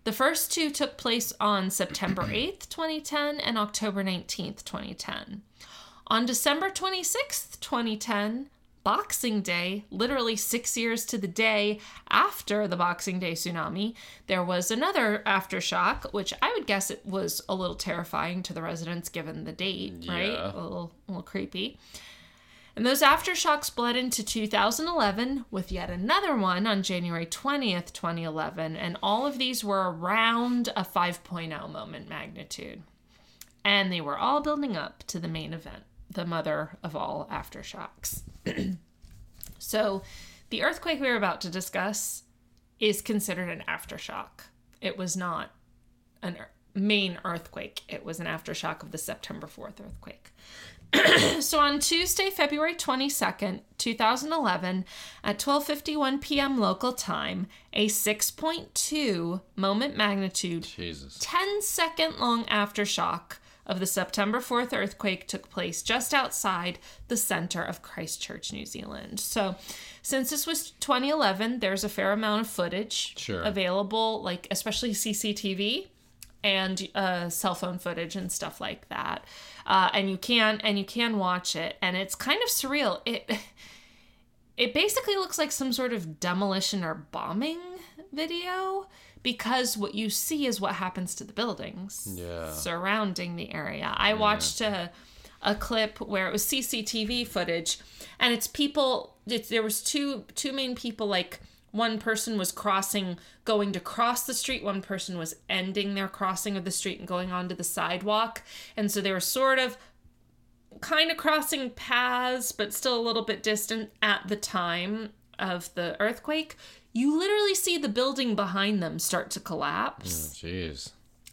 The first two took place on September 8th, 2010, and October 19th, 2010. On December 26th, 2010, Boxing Day, literally 6 years to the day after the Boxing Day tsunami, there was another aftershock, which I would guess it was a little terrifying to the residents given the date, right? A little creepy. And those aftershocks bled into 2011 with yet another one on January 20th, 2011. And all of these were around a 5.0 moment magnitude. And they were all building up to the main event, the mother of all aftershocks. So the earthquake we were about to discuss is considered an aftershock. It was not a main earthquake. It was an aftershock of the September 4th earthquake. So on Tuesday, February 22nd, 2011, at 12:51 p.m. local time, a 6.2 moment magnitude, 10-second long aftershock of the September 4th earthquake took place just outside the center of Christchurch, New Zealand. So since this was 2011, there's a fair amount of footage available, like especially CCTV and cell phone footage and stuff like that. And you can watch it, and it's kind of surreal. It basically looks like some sort of demolition or bombing video, because what you see is what happens to the buildings surrounding the area. I watched a clip where it was CCTV footage, and it's people, there was two main people, like, one person was going to cross the street. One person was ending their crossing of the street and going onto the sidewalk. And so they were sort of kind of crossing paths, but still a little bit distant at the time of the earthquake. You literally see the building behind them start to collapse. Jeez.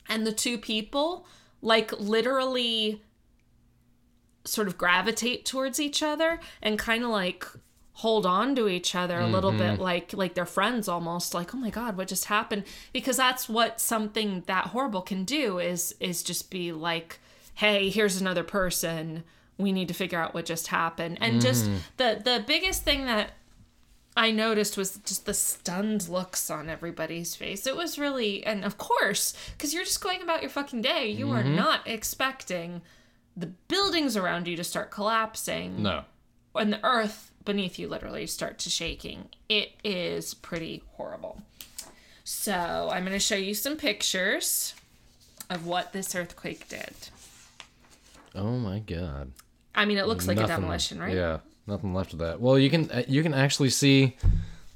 And the two people, like, literally sort of gravitate towards each other and kind of like hold on to each other a little bit, like they're friends almost, like, oh my God, what just happened? Because that's what something that horrible can do is just be like, hey, here's another person. We need to figure out what just happened. And just the biggest thing that I noticed was just the stunned looks on everybody's face. It was really, and of course, because you're just going about your fucking day, you are not expecting the buildings around you to start collapsing. No. And the earth beneath you literally start to shaking. It is pretty horrible. So I'm going to show you some pictures of what this earthquake did. Oh my God. I mean, it looks like a demolition, right? Yeah, nothing left of that. Well, you can actually see,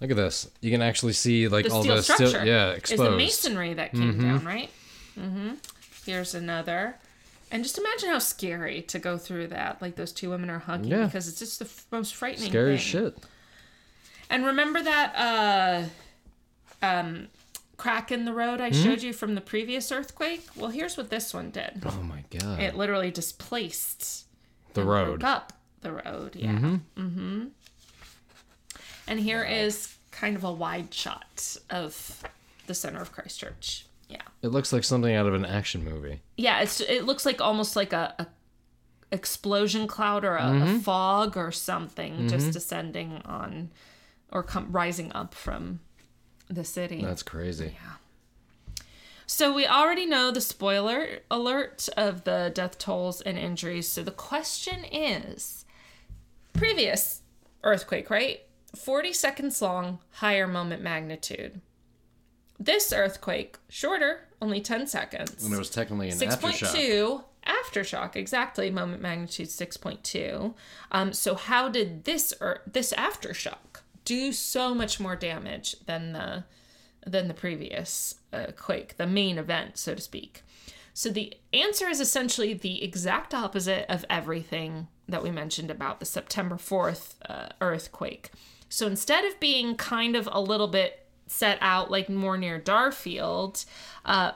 look at this. You can actually see like the all the steel, exposed. It's the masonry that came down, right? Here's another. And just imagine how scary to go through that. Like, those two women are hugging because it's just the most frightening scary thing. Scary shit. And remember that crack in the road I showed you from the previous earthquake? Well, here's what this one did. Oh, my God. It literally displaced the road. Broke up the road, And here is kind of a wide shot of the center of Christchurch. Yeah. It looks like something out of an action movie. Yeah, it looks like almost like a explosion cloud or a fog or something just descending on or rising up from the city. That's crazy. Yeah. So we already know the spoiler alert of the death tolls and injuries. So the question is, previous earthquake, right? 40 seconds long, higher moment magnitude. This earthquake, shorter, only 10 seconds. And it was technically an 6.2 aftershock. 6.2 aftershock, exactly. Moment magnitude 6.2. So how did this aftershock do so much more damage than the than the previous quake, the main event, so to speak. So the answer is essentially the exact opposite of everything that we mentioned about the September 4th earthquake. So instead of being kind of a little bit set out like more near Darfield, the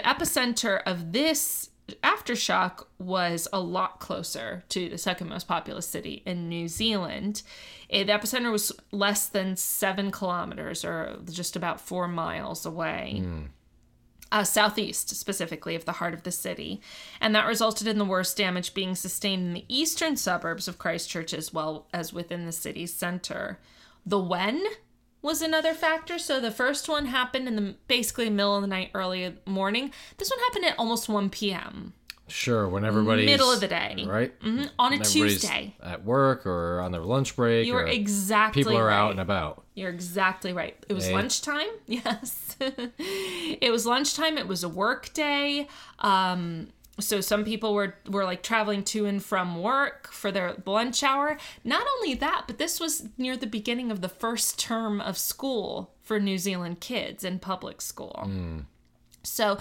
epicenter of this aftershock was a lot closer to the second most populous city in New Zealand. The epicenter was less than 7 kilometers or just about 4 miles away, southeast specifically of the heart of the city. And that resulted in the worst damage being sustained in the eastern suburbs of Christchurch as well as within the city center. The when was another factor. So the first one happened in the basically middle of the night, early morning. This one happened at almost 1 p.m. Sure, when everybody's... middle of the day. Right? Mm-hmm. On a Tuesday. At work or on their lunch break. You're exactly right. People are out and about. You're exactly right. It was lunchtime. Yes. It was lunchtime. It was a work day. So some people were like traveling to and from work for their lunch hour. Not only that, but this was near the beginning of the first term of school for New Zealand kids in public school. Mm. So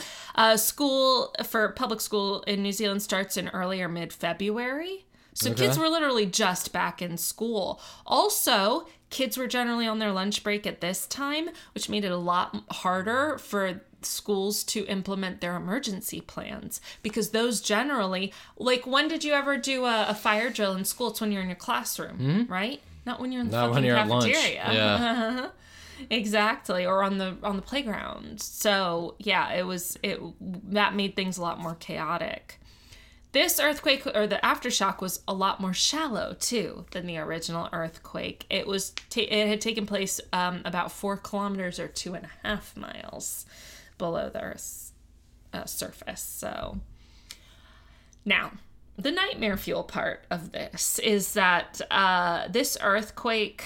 school for public school in New Zealand starts in early or mid-February. So kids were literally just back in school. Also, kids were generally on their lunch break at this time, which made it a lot harder for schools to implement their emergency plans, because those generally, like, when did you ever do a fire drill in school? It's when you're in your classroom, right? Not when you're in the fucking cafeteria. At lunch. Yeah. Exactly, or on the playground. So yeah, it that made things a lot more chaotic. This earthquake, or the aftershock, was a lot more shallow, too, than the original earthquake. It was it had taken place about 4 kilometers or 2.5 miles below the Earth's surface. So now, the nightmare fuel part of this is that this earthquake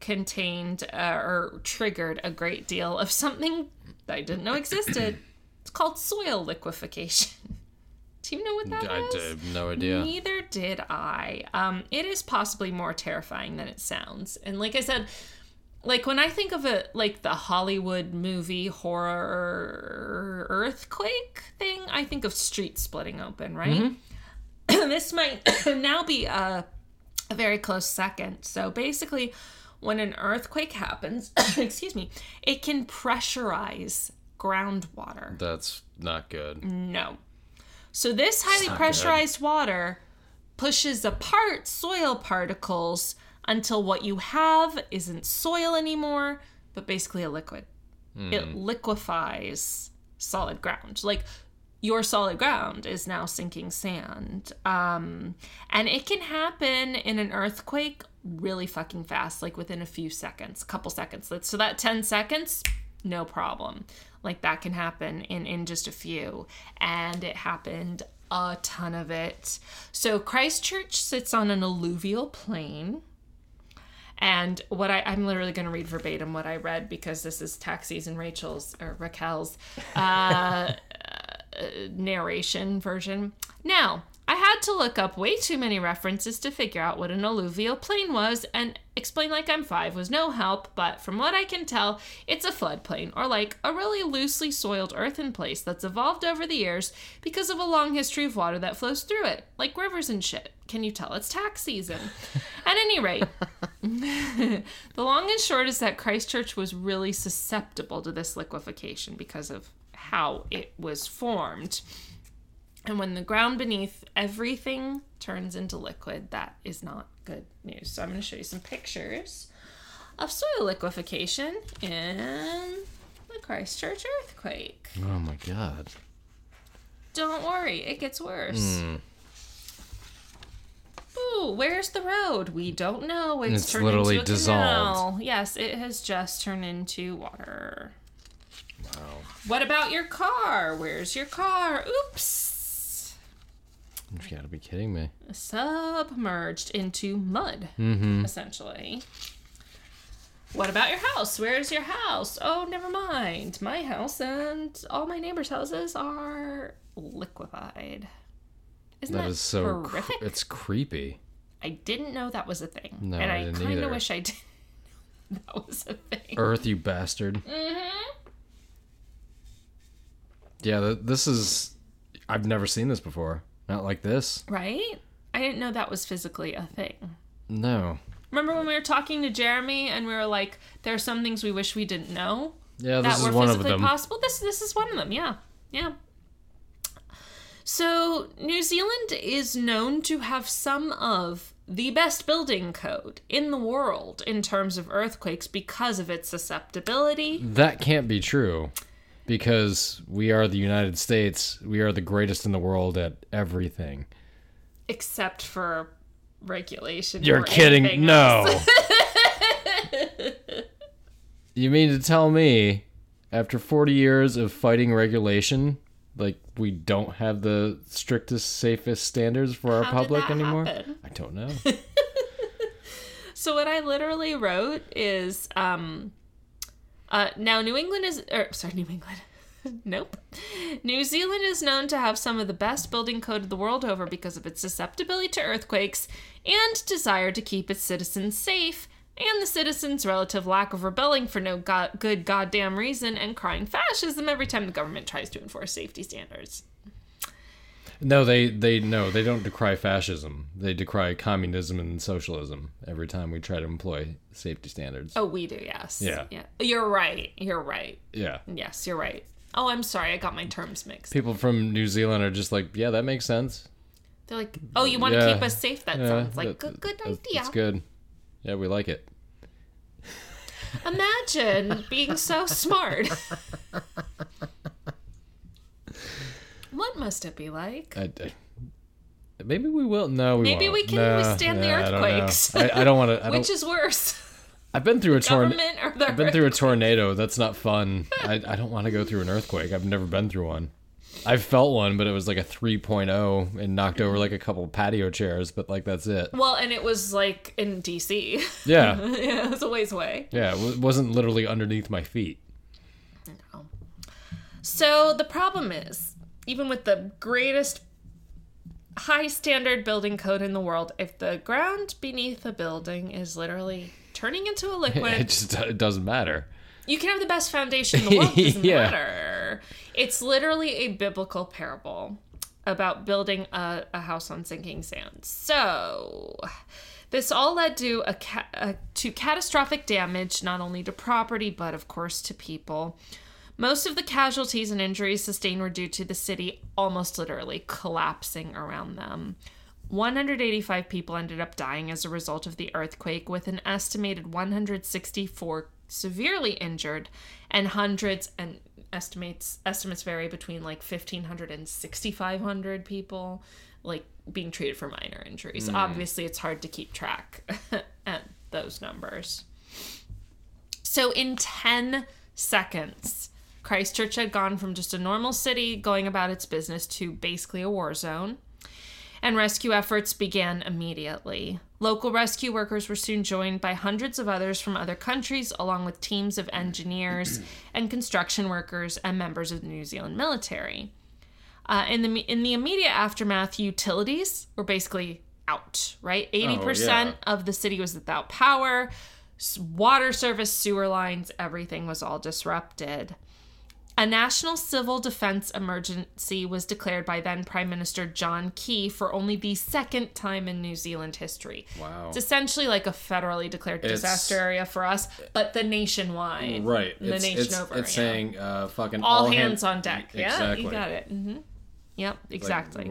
contained or triggered a great deal of something that I didn't know existed. It's called soil liquefaction. Do you know what that is? I have no idea. Neither did I. It is possibly more terrifying than it sounds. And like I said, like when I think of it, like the Hollywood movie horror earthquake thing, I think of streets splitting open, right? Mm-hmm. This might now be a very close second. So basically, when an earthquake happens, excuse me, it can pressurize groundwater. That's not good. No. So this highly pressurized water pushes apart soil particles until what you have isn't soil anymore, but basically a liquid. It liquefies solid ground. Like, your solid ground is now sinking sand. And it can happen in an earthquake really fucking fast, like within a few seconds, a couple seconds. So that 10 seconds, no problem. Like, that can happen in just a few. And it happened a ton of it. So Christchurch sits on an alluvial plain. And what I'm literally going to read verbatim what I read, because this is Taxi's and Raquel's narration version. Now, I had to look up way too many references to figure out what an alluvial plain was, and explain like I'm five was no help, but from what I can tell, it's a floodplain, or like a really loosely soiled earthen place that's evolved over the years because of a long history of water that flows through it, like rivers and shit. Can you tell it's tax season? At any rate, the long and short is that Christchurch was really susceptible to this liquefaction because of how it was formed. And when the ground beneath everything turns into liquid, that is not good news. So I'm going to show you some pictures of soil liquefaction in the Christchurch earthquake. Oh my God. Don't worry, it gets worse. Ooh, where's the road? We don't know. It's turned literally into a dissolved. Canal. Yes, it has just turned into water. Wow. What about your car? Where's your car? Oops. You've got to be kidding me. Submerged into mud, essentially. What about your house? Where's your house? Oh, never mind. My house and all my neighbors' houses are liquefied. Isn't that so horrific? It's creepy. I didn't know that was a thing. No, and I didn't either. I kind of wish I did. That was a thing. Earth, you bastard. Mm-hmm. Yeah, this is... I've never seen this before. Not like this. Right? I didn't know that was physically a thing. No. Remember when we were talking to Jeremy and we were like, there are some things we wish we didn't know? Yeah, this is one of them. That were physically possible? This is one of them, yeah. Yeah. So, New Zealand is known to have some of the best building code in the world in terms of earthquakes because of its susceptibility. That can't be true, because we are the United States. We are the greatest in the world at everything. Except for regulation. You're kidding. No. You mean to tell me, after 40 years of fighting regulation, like, we don't have the strictest, safest standards for our public anymore? Happen? I don't know. So what I literally wrote is, now New Zealand is known to have some of the best building code the world over because of its susceptibility to earthquakes and desire to keep its citizens safe, and the citizens' relative lack of rebelling for no good goddamn reason and crying fascism every time the government tries to enforce safety standards. No, they don't decry fascism. They decry communism and socialism every time we try to employ safety standards. Oh, we do, yes. Yeah. You're right. Yeah. Yes, you're right. Oh, I'm sorry. I got my terms mixed. People from New Zealand are just like, yeah, that makes sense. They're like, oh, you want to keep us safe? That sounds like a good idea. That's good. Yeah, we like it. Imagine being so smart. What must it be like? Maybe we will. No, Maybe won't. We can withstand the earthquakes. I don't want to. Which is worse? I've been through a tornado. That's not fun. I don't want to go through an earthquake. I've never been through one. I've felt one, but it was like a 3.0 and knocked over like a couple patio chairs, but like that's it. Well, and it was like in DC. Yeah. Yeah, it was a ways away. Yeah, it wasn't literally underneath my feet. No. So the problem is, even with the greatest high standard building code in the world, if the ground beneath a building is literally turning into a liquid... it doesn't matter. You can have the best foundation in the world, it doesn't matter. It's literally a biblical parable about building a house on sinking sand. So, this all led to to catastrophic damage, not only to property, but of course to people. Most of the casualties and injuries sustained were due to the city almost literally collapsing around them. 185 people ended up dying as a result of the earthquake, with an estimated 164 severely injured, and hundreds, and estimates vary between like 1,500 and 6,500 people, like, being treated for minor injuries. Obviously it's hard to keep track at those numbers. So in 10 seconds, Christchurch had gone from just a normal city going about its business to basically a war zone, and rescue efforts began immediately. Local rescue workers were soon joined by hundreds of others from other countries, along with teams of engineers and construction workers and members of the New Zealand military. In the immediate aftermath, utilities were basically out, right? 80% of the city was without power, water service, sewer lines, everything was all disrupted. A national civil defense emergency was declared by then Prime Minister John Key for only the second time in New Zealand history. Wow. It's essentially like a federally declared disaster area for us, but the nationwide. Right. The nation over. It's saying fucking all hands on deck. Exactly. Yeah, you got it. Mm-hmm. Yep, exactly.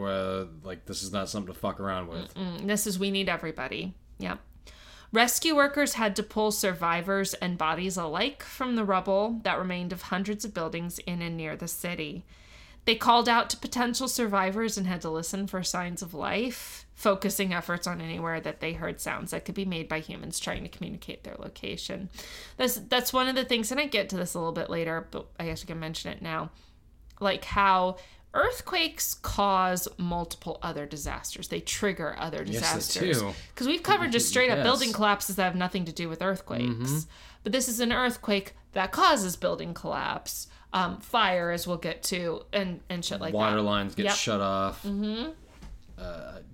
Like, this is not something to fuck around with. Mm-mm. We need everybody. Yep. Rescue workers had to pull survivors and bodies alike from the rubble that remained of hundreds of buildings in and near the city. They called out to potential survivors and had to listen for signs of life, focusing efforts on anywhere that they heard sounds that could be made by humans trying to communicate their location. That's one of the things, and I get to this a little bit later, but I guess I can mention it now, like how earthquakes cause multiple other disasters. They trigger other disasters. Yes, because we've covered just straight up building collapses that have nothing to do with earthquakes. Mm-hmm. But this is an earthquake that causes building collapse, fire, as we'll get to, and shit like that. Water lines get shut off. Mm-hmm.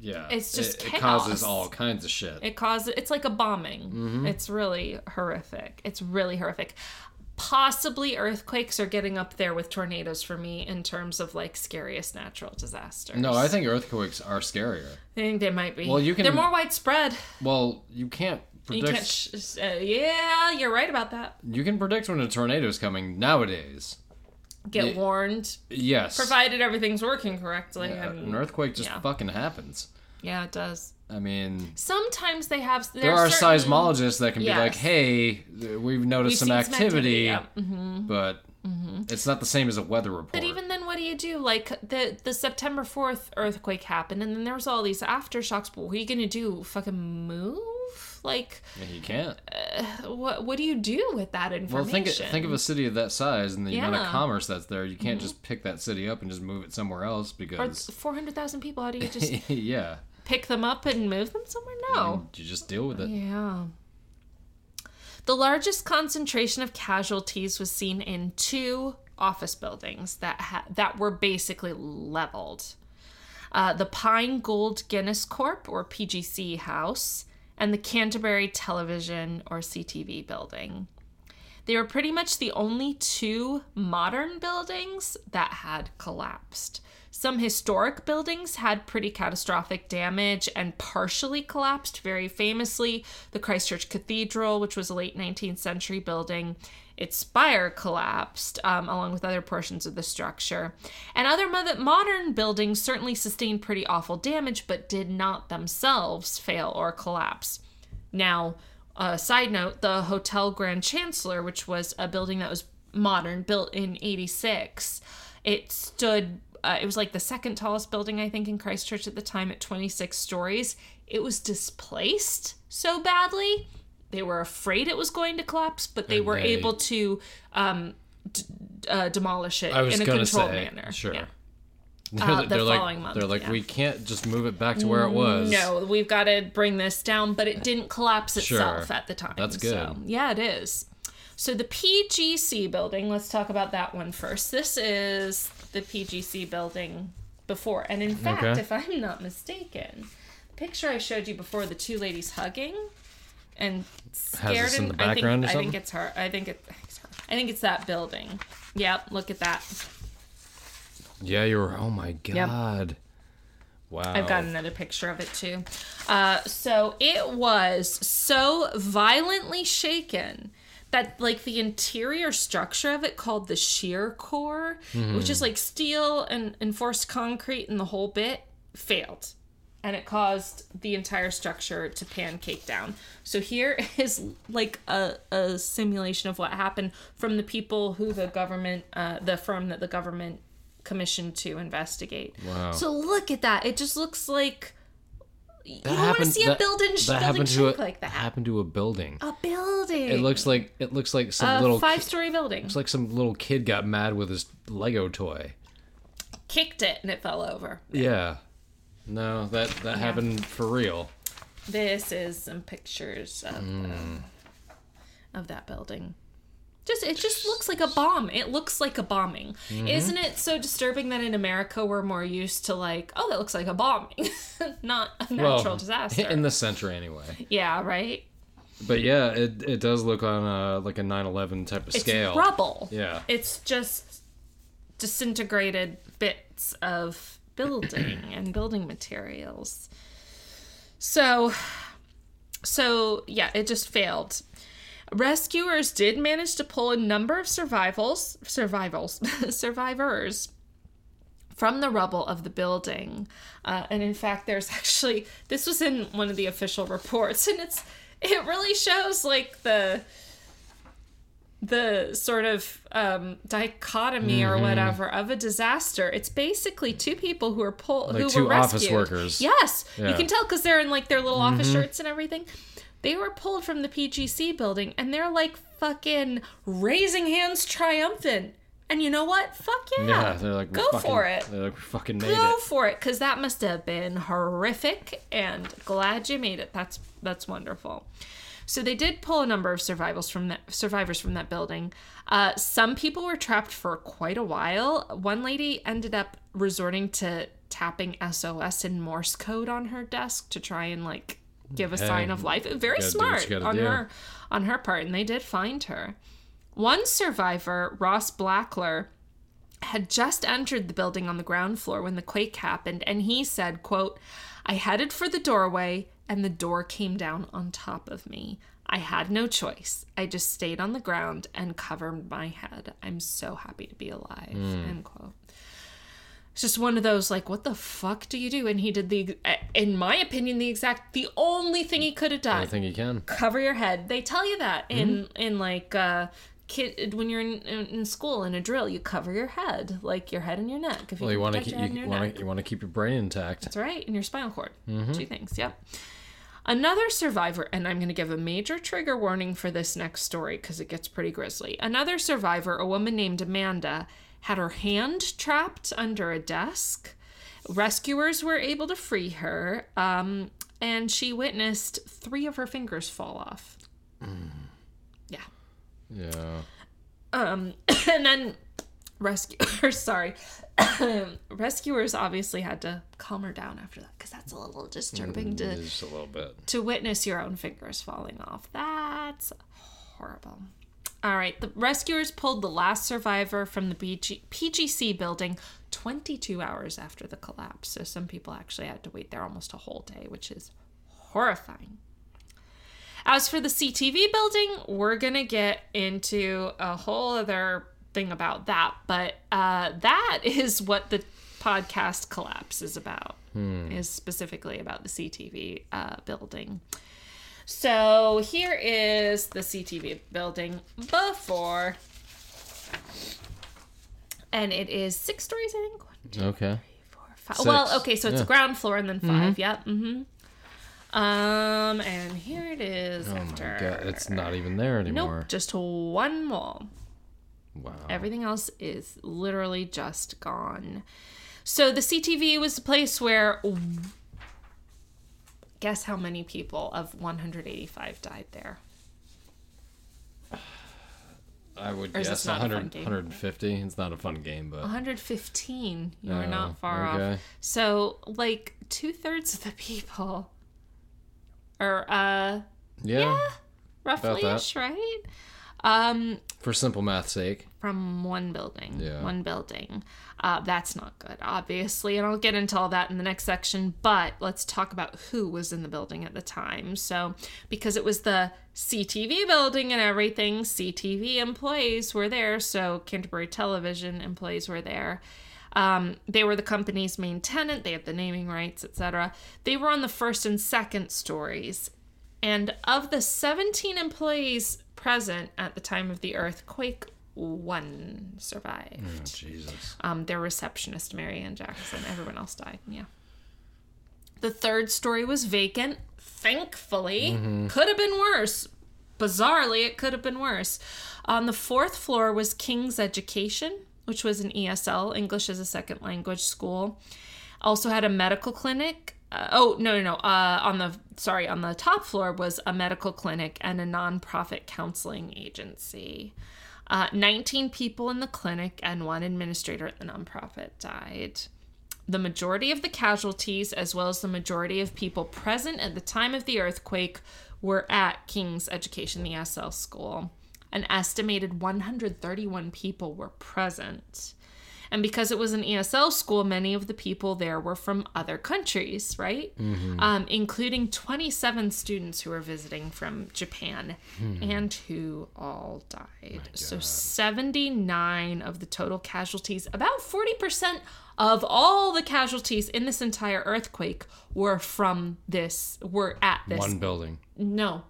Yeah, it's just chaos. It causes all kinds of shit. It's like a bombing. Mm-hmm. It's really horrific. Possibly earthquakes are getting up there with tornadoes for me in terms of like scariest natural disasters. No, I think earthquakes are scarier. I think they might be. Well, they're more widespread. Well, you can't predict. Yeah, you're right about that. You can predict when a tornado's coming nowadays. Get warned. Yes. Provided everything's working correctly. Yeah, an earthquake just fucking happens. Yeah, it does. I mean... Sometimes they have... There are certain seismologists that can be like, hey, we've some activity, mm-hmm. but it's not the same as a weather report. But even then, what do you do? Like, the September 4th earthquake happened, and then there was all these aftershocks, but what are you going to do? Fucking move? Like... You can't. What do you do with that information? Well, think of a city of that size and the amount of commerce that's there. You can't just pick that city up and just move it somewhere else because... Or 400,000 people, how do you just... yeah. Pick them up and move them somewhere? No. You just deal with it. Yeah. The largest concentration of casualties was seen in 2 office buildings that were basically leveled. The Pine Gold Guinness Corp, or PGC House, and the Canterbury Television, or CTV building. They were pretty much the only 2 modern buildings that had collapsed. Some historic buildings had pretty catastrophic damage and partially collapsed. Very famously, the Christchurch Cathedral, which was a late 19th century building, its spire collapsed, along with other portions of the structure. And other modern buildings certainly sustained pretty awful damage, but did not themselves fail or collapse. Now, side note, the Hotel Grand Chancellor, which was a building that was modern, built in 86, it was like the second tallest building, I think, in Christchurch at the time at 26 stories. It was displaced so badly. They were afraid it was going to collapse, but they were able to demolish it in a controlled manner. Sure. Yeah. The following month. They're like, we can't just move it back to where it was. No, we've got to bring this down, but it didn't collapse itself at the time. That's good. So, yeah, it is. So the PGC building, let's talk about that one first. This is the PGC building before. And in fact, if I'm not mistaken, the picture I showed you before, the two ladies hugging and scared. Has this in the background or something? I think it's her. I think it's that building. Yep, look at that. Yeah, oh my God. Yep. Wow. I've got another picture of it, too. So it was so violently shaken that, like, the interior structure of it, called the shear core, which is like steel and reinforced concrete and the whole bit, failed. And it caused the entire structure to pancake down. So here is like a simulation of what happened from the people who the government, the firm that the government commissioned to investigate. Wow. So look at that. It just looks like... You don't want to see a building shake like that. That happened to a building. A building. It looks like some little 5-story building. Looks like some little kid got mad with his Lego toy, kicked it, and it fell over. Yeah. No, that happened for real. This is some pictures of of that building. It just looks like a bomb. It looks like a bombing. Mm-hmm. Isn't it so disturbing that in America we're more used to like, oh, that looks like a bombing, not a natural disaster. In this century anyway. Yeah, right? But yeah, it does look on a 9/11 type of scale. It's rubble. Yeah. It's just disintegrated bits of building and building materials. So yeah, it just failed. Rescuers did manage to pull a number of survivors from the rubble of the building. And in fact, this was in one of the official reports, and it really shows like the sort of dichotomy or whatever of a disaster. It's basically two people who are who were rescued. Office workers. Yes. Yeah. You can tell because they're in like their little office shirts and everything. They were pulled from the PGC building, and they're like fucking raising hands triumphant. And you know what? Fuck yeah. Yeah, they're like, go for it. They're like, we fucking made it. Go for it, because that must have been horrific, and glad you made it. That's wonderful. So they did pull a number of survivors from that building. Some people were trapped for quite a while. One lady ended up resorting to tapping SOS in Morse code on her desk to try and like give a sign of life. Very smart on her part, and they did find her. One survivor, Ross Blackler, had just entered the building on the ground floor when the quake happened, and he said, quote, "I headed for the doorway and the door came down on top of me. I had no choice. I just stayed on the ground and covered my head. I'm so happy to be alive." End quote. It's just one of those, like, what the fuck do you do? And he did the, in my opinion, the only thing he could have done. I think he can. Cover your head. They tell you that in like, kid, when you're in school in a drill, you cover your head, like your head and your neck. If you want to keep your brain intact. That's right, and your spinal cord. Mm-hmm. Two things. Yep. Another survivor, and I'm going to give a major trigger warning for this next story because it gets pretty grisly. Another survivor, a woman named Amanda, had her hand trapped under a desk. Rescuers were able to free her, and she witnessed 3 of her fingers fall off. Yeah. Yeah. And then rescuers obviously had to calm her down after that because that's a little disturbing just a little bit. To witness your own fingers falling off. That's horrible. All right, the rescuers pulled the last survivor from the PGC building 22 hours after the collapse. So some people actually had to wait there almost a whole day, which is horrifying. As for the CTV building, we're going to get into a whole other thing about that, but that is what the podcast Collapse is about, is specifically about the CTV building. So here is the CTV building before, and it is 6 stories, I think. 1, 2, okay. 3, 4, 5. 6. Well, okay, so it's a ground floor and then 5, yep. Mm-hmm. And here it is after. Oh my God, it's not even there anymore. Nope, just one wall. Wow. Everything else is literally just gone. So the CTV was the place where, guess how many people of 185 died there? I would guess 150. It's not a fun game, but 115. You are not far off. So, like, 2/3 of the people are, yeah roughly-ish, right? For simple math's sake. From one building. Yeah. One building. That's not good, obviously. And I'll get into all that in the next section. But let's talk about who was in the building at the time. So, because it was the CTV building and everything, CTV employees were there. So, Canterbury Television employees were there. They were the company's main tenant. They had the naming rights, etc. They were on the first and second stories. And of the 17 employees present at the time of the earthquake, 1 survived. Oh, Jesus. Their receptionist, Mary Ann Jackson. Everyone else died. Yeah. The third story was vacant. Thankfully, could have been worse. Bizarrely, it could have been worse. On the fourth floor was King's Education, which was an ESL, English as a Second Language school. Also had a medical clinic. On the top floor was a medical clinic and a nonprofit counseling agency. 19 people in the clinic and 1 administrator at the nonprofit died. The majority of the casualties, as well as the majority of people present at the time of the earthquake, were at King's Education, the ESL school. An estimated 131 people were present. And because it was an ESL school, many of the people there were from other countries, right? Mm-hmm. Including 27 students who were visiting from Japan and who all died. So 79 of the total casualties, about 40% of all the casualties in this entire earthquake were at this. One building. No.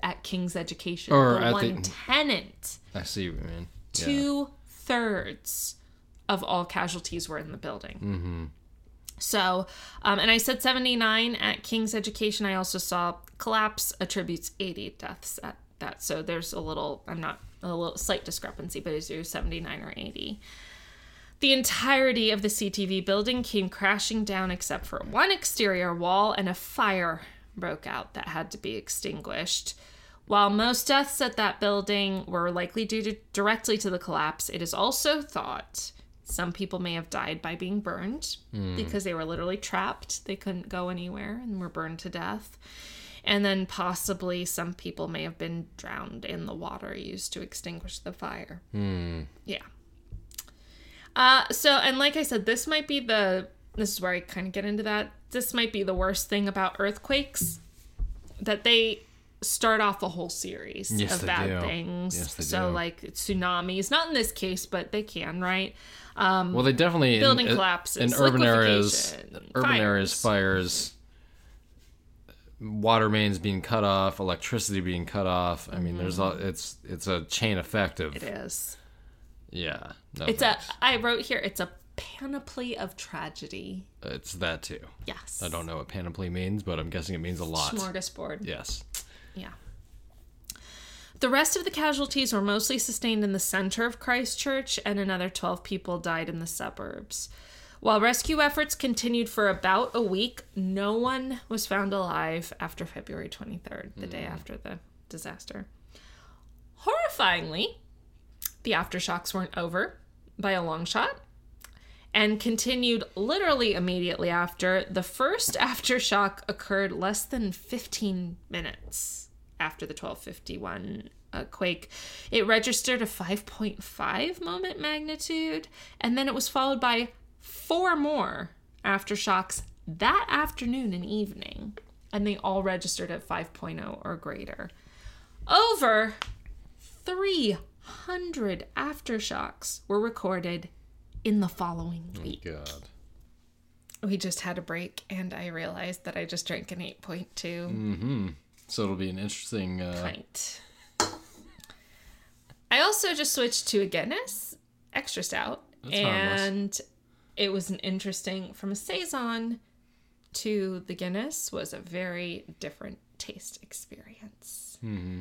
At King's Education. Or at one tenant. I see what you mean. Yeah. 2/3 of all casualties were in the building. Mm-hmm. So, and I said 79 at King's Education. I also saw Collapse attributes 80 deaths at that. So there's a slight discrepancy, but it's either 79 or 80. The entirety of the CTV building came crashing down except for one exterior wall, and a fire broke out that had to be extinguished. While most deaths at that building were likely due directly to the collapse, it is also thought Some people may have died by being burned because they were literally trapped. They couldn't go anywhere and were burned to death. And then possibly some people may have been drowned in the water used to extinguish the fire. Yeah. So, and like I said, this is where I kind of get into that. This might be the worst thing about earthquakes, that they start off a whole series of bad things. Yes, they do. So, like, tsunamis. Not in this case, but they can, right? Well, they definitely... Building collapses. In urban areas, fires, water mains being cut off, electricity being cut off. I mean, it's a chain effect of... It is. Yeah. No it's thanks. I wrote here, it's a panoply of tragedy. It's that too. Yes. I don't know what panoply means, but I'm guessing it means a lot. Smorgasbord. Yes. Yeah. The rest of the casualties were mostly sustained in the center of Christchurch, and another 12 people died in the suburbs. While rescue efforts continued for about a week, no one was found alive after February 23rd, the day after the disaster. Horrifyingly, the aftershocks weren't over by a long shot and continued literally immediately after. The first aftershock occurred less than 15 minutes after the 1251 quake. It registered a 5.5 moment magnitude, and then it was followed by 4 more aftershocks that afternoon and evening, and they all registered at 5.0 or greater. Over 300 aftershocks were recorded in the following week. Oh, God. We just had a break, and I realized that I just drank an 8.2. Mm-hmm. So it'll be an interesting... pint. I also just switched to a Guinness Extra Stout. That's harmless. It was an interesting... From a Saison to the Guinness was a very different taste experience. Mm-hmm.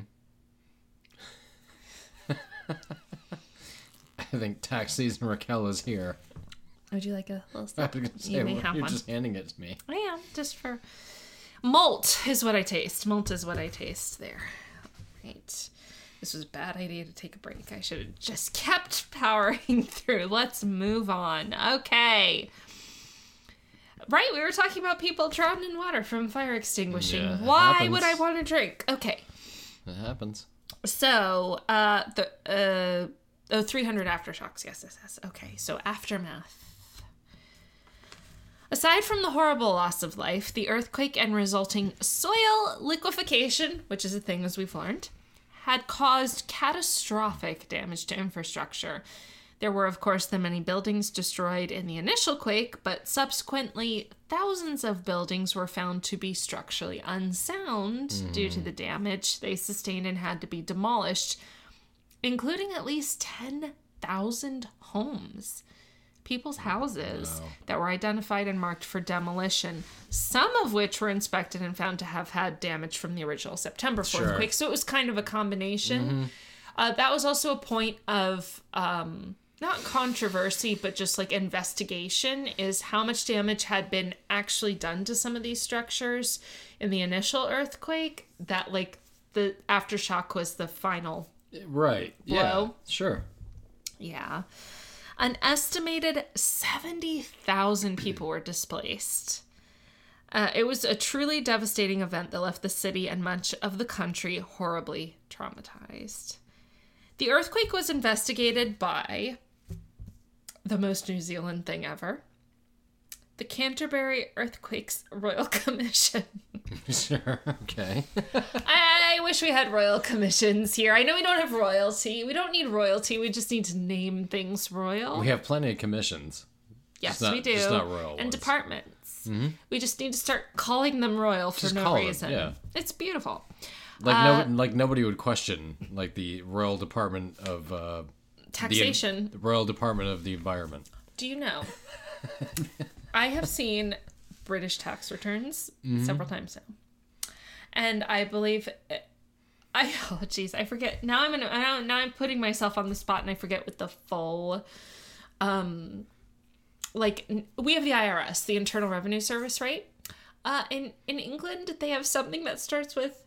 I think tax season Raquel is here. Would you like a little sip? You're just handing it to me. I am, just for... Malt is what I taste. Malt is what I taste there. All right. This was a bad idea to take a break. I should have just kept powering through. Let's move on. Okay. Right, we were talking about people drowned in water from fire extinguishing. Yeah, why would I want to drink? Okay. It happens. So, 300 aftershocks. Yes. Okay, so aftermath. Aside from the horrible loss of life, the earthquake and resulting soil liquefaction, which is a thing as we've learned, had caused catastrophic damage to infrastructure. There were, of course, the many buildings destroyed in the initial quake, but subsequently, thousands of buildings were found to be structurally unsound due to the damage they sustained and had to be demolished, including at least 10,000 homes. People's houses that were identified and marked for demolition, some of which were inspected and found to have had damage from the original September 4th quake. So it was kind of a combination. Mm-hmm. That was also a point of, not controversy, but just like investigation, is how much damage had been actually done to some of these structures in the initial earthquake, that like the aftershock was the final blow. Yeah, sure. Yeah. An estimated 70,000 people were displaced. It was a truly devastating event that left the city and much of the country horribly traumatized. The earthquake was investigated by the most New Zealand thing ever, the Canterbury Earthquakes Royal Commission. Sure, okay. I wish we had royal commissions here. I know we don't have royalty. We don't need royalty. We just need to name things royal. We have plenty of commissions. Yes, we do. Just not royal ones. Departments. Mm-hmm. We just need to start calling them royal for no reason. Yeah. It's beautiful. Like nobody would question like the Royal Department of Taxation. The Royal Department of the Environment. Do you know? I have seen British tax returns several times now, and I believe I forget now. I'm putting myself on the spot, and I forget what the full, we have the IRS, the Internal Revenue Service, right? In England, they have something that starts with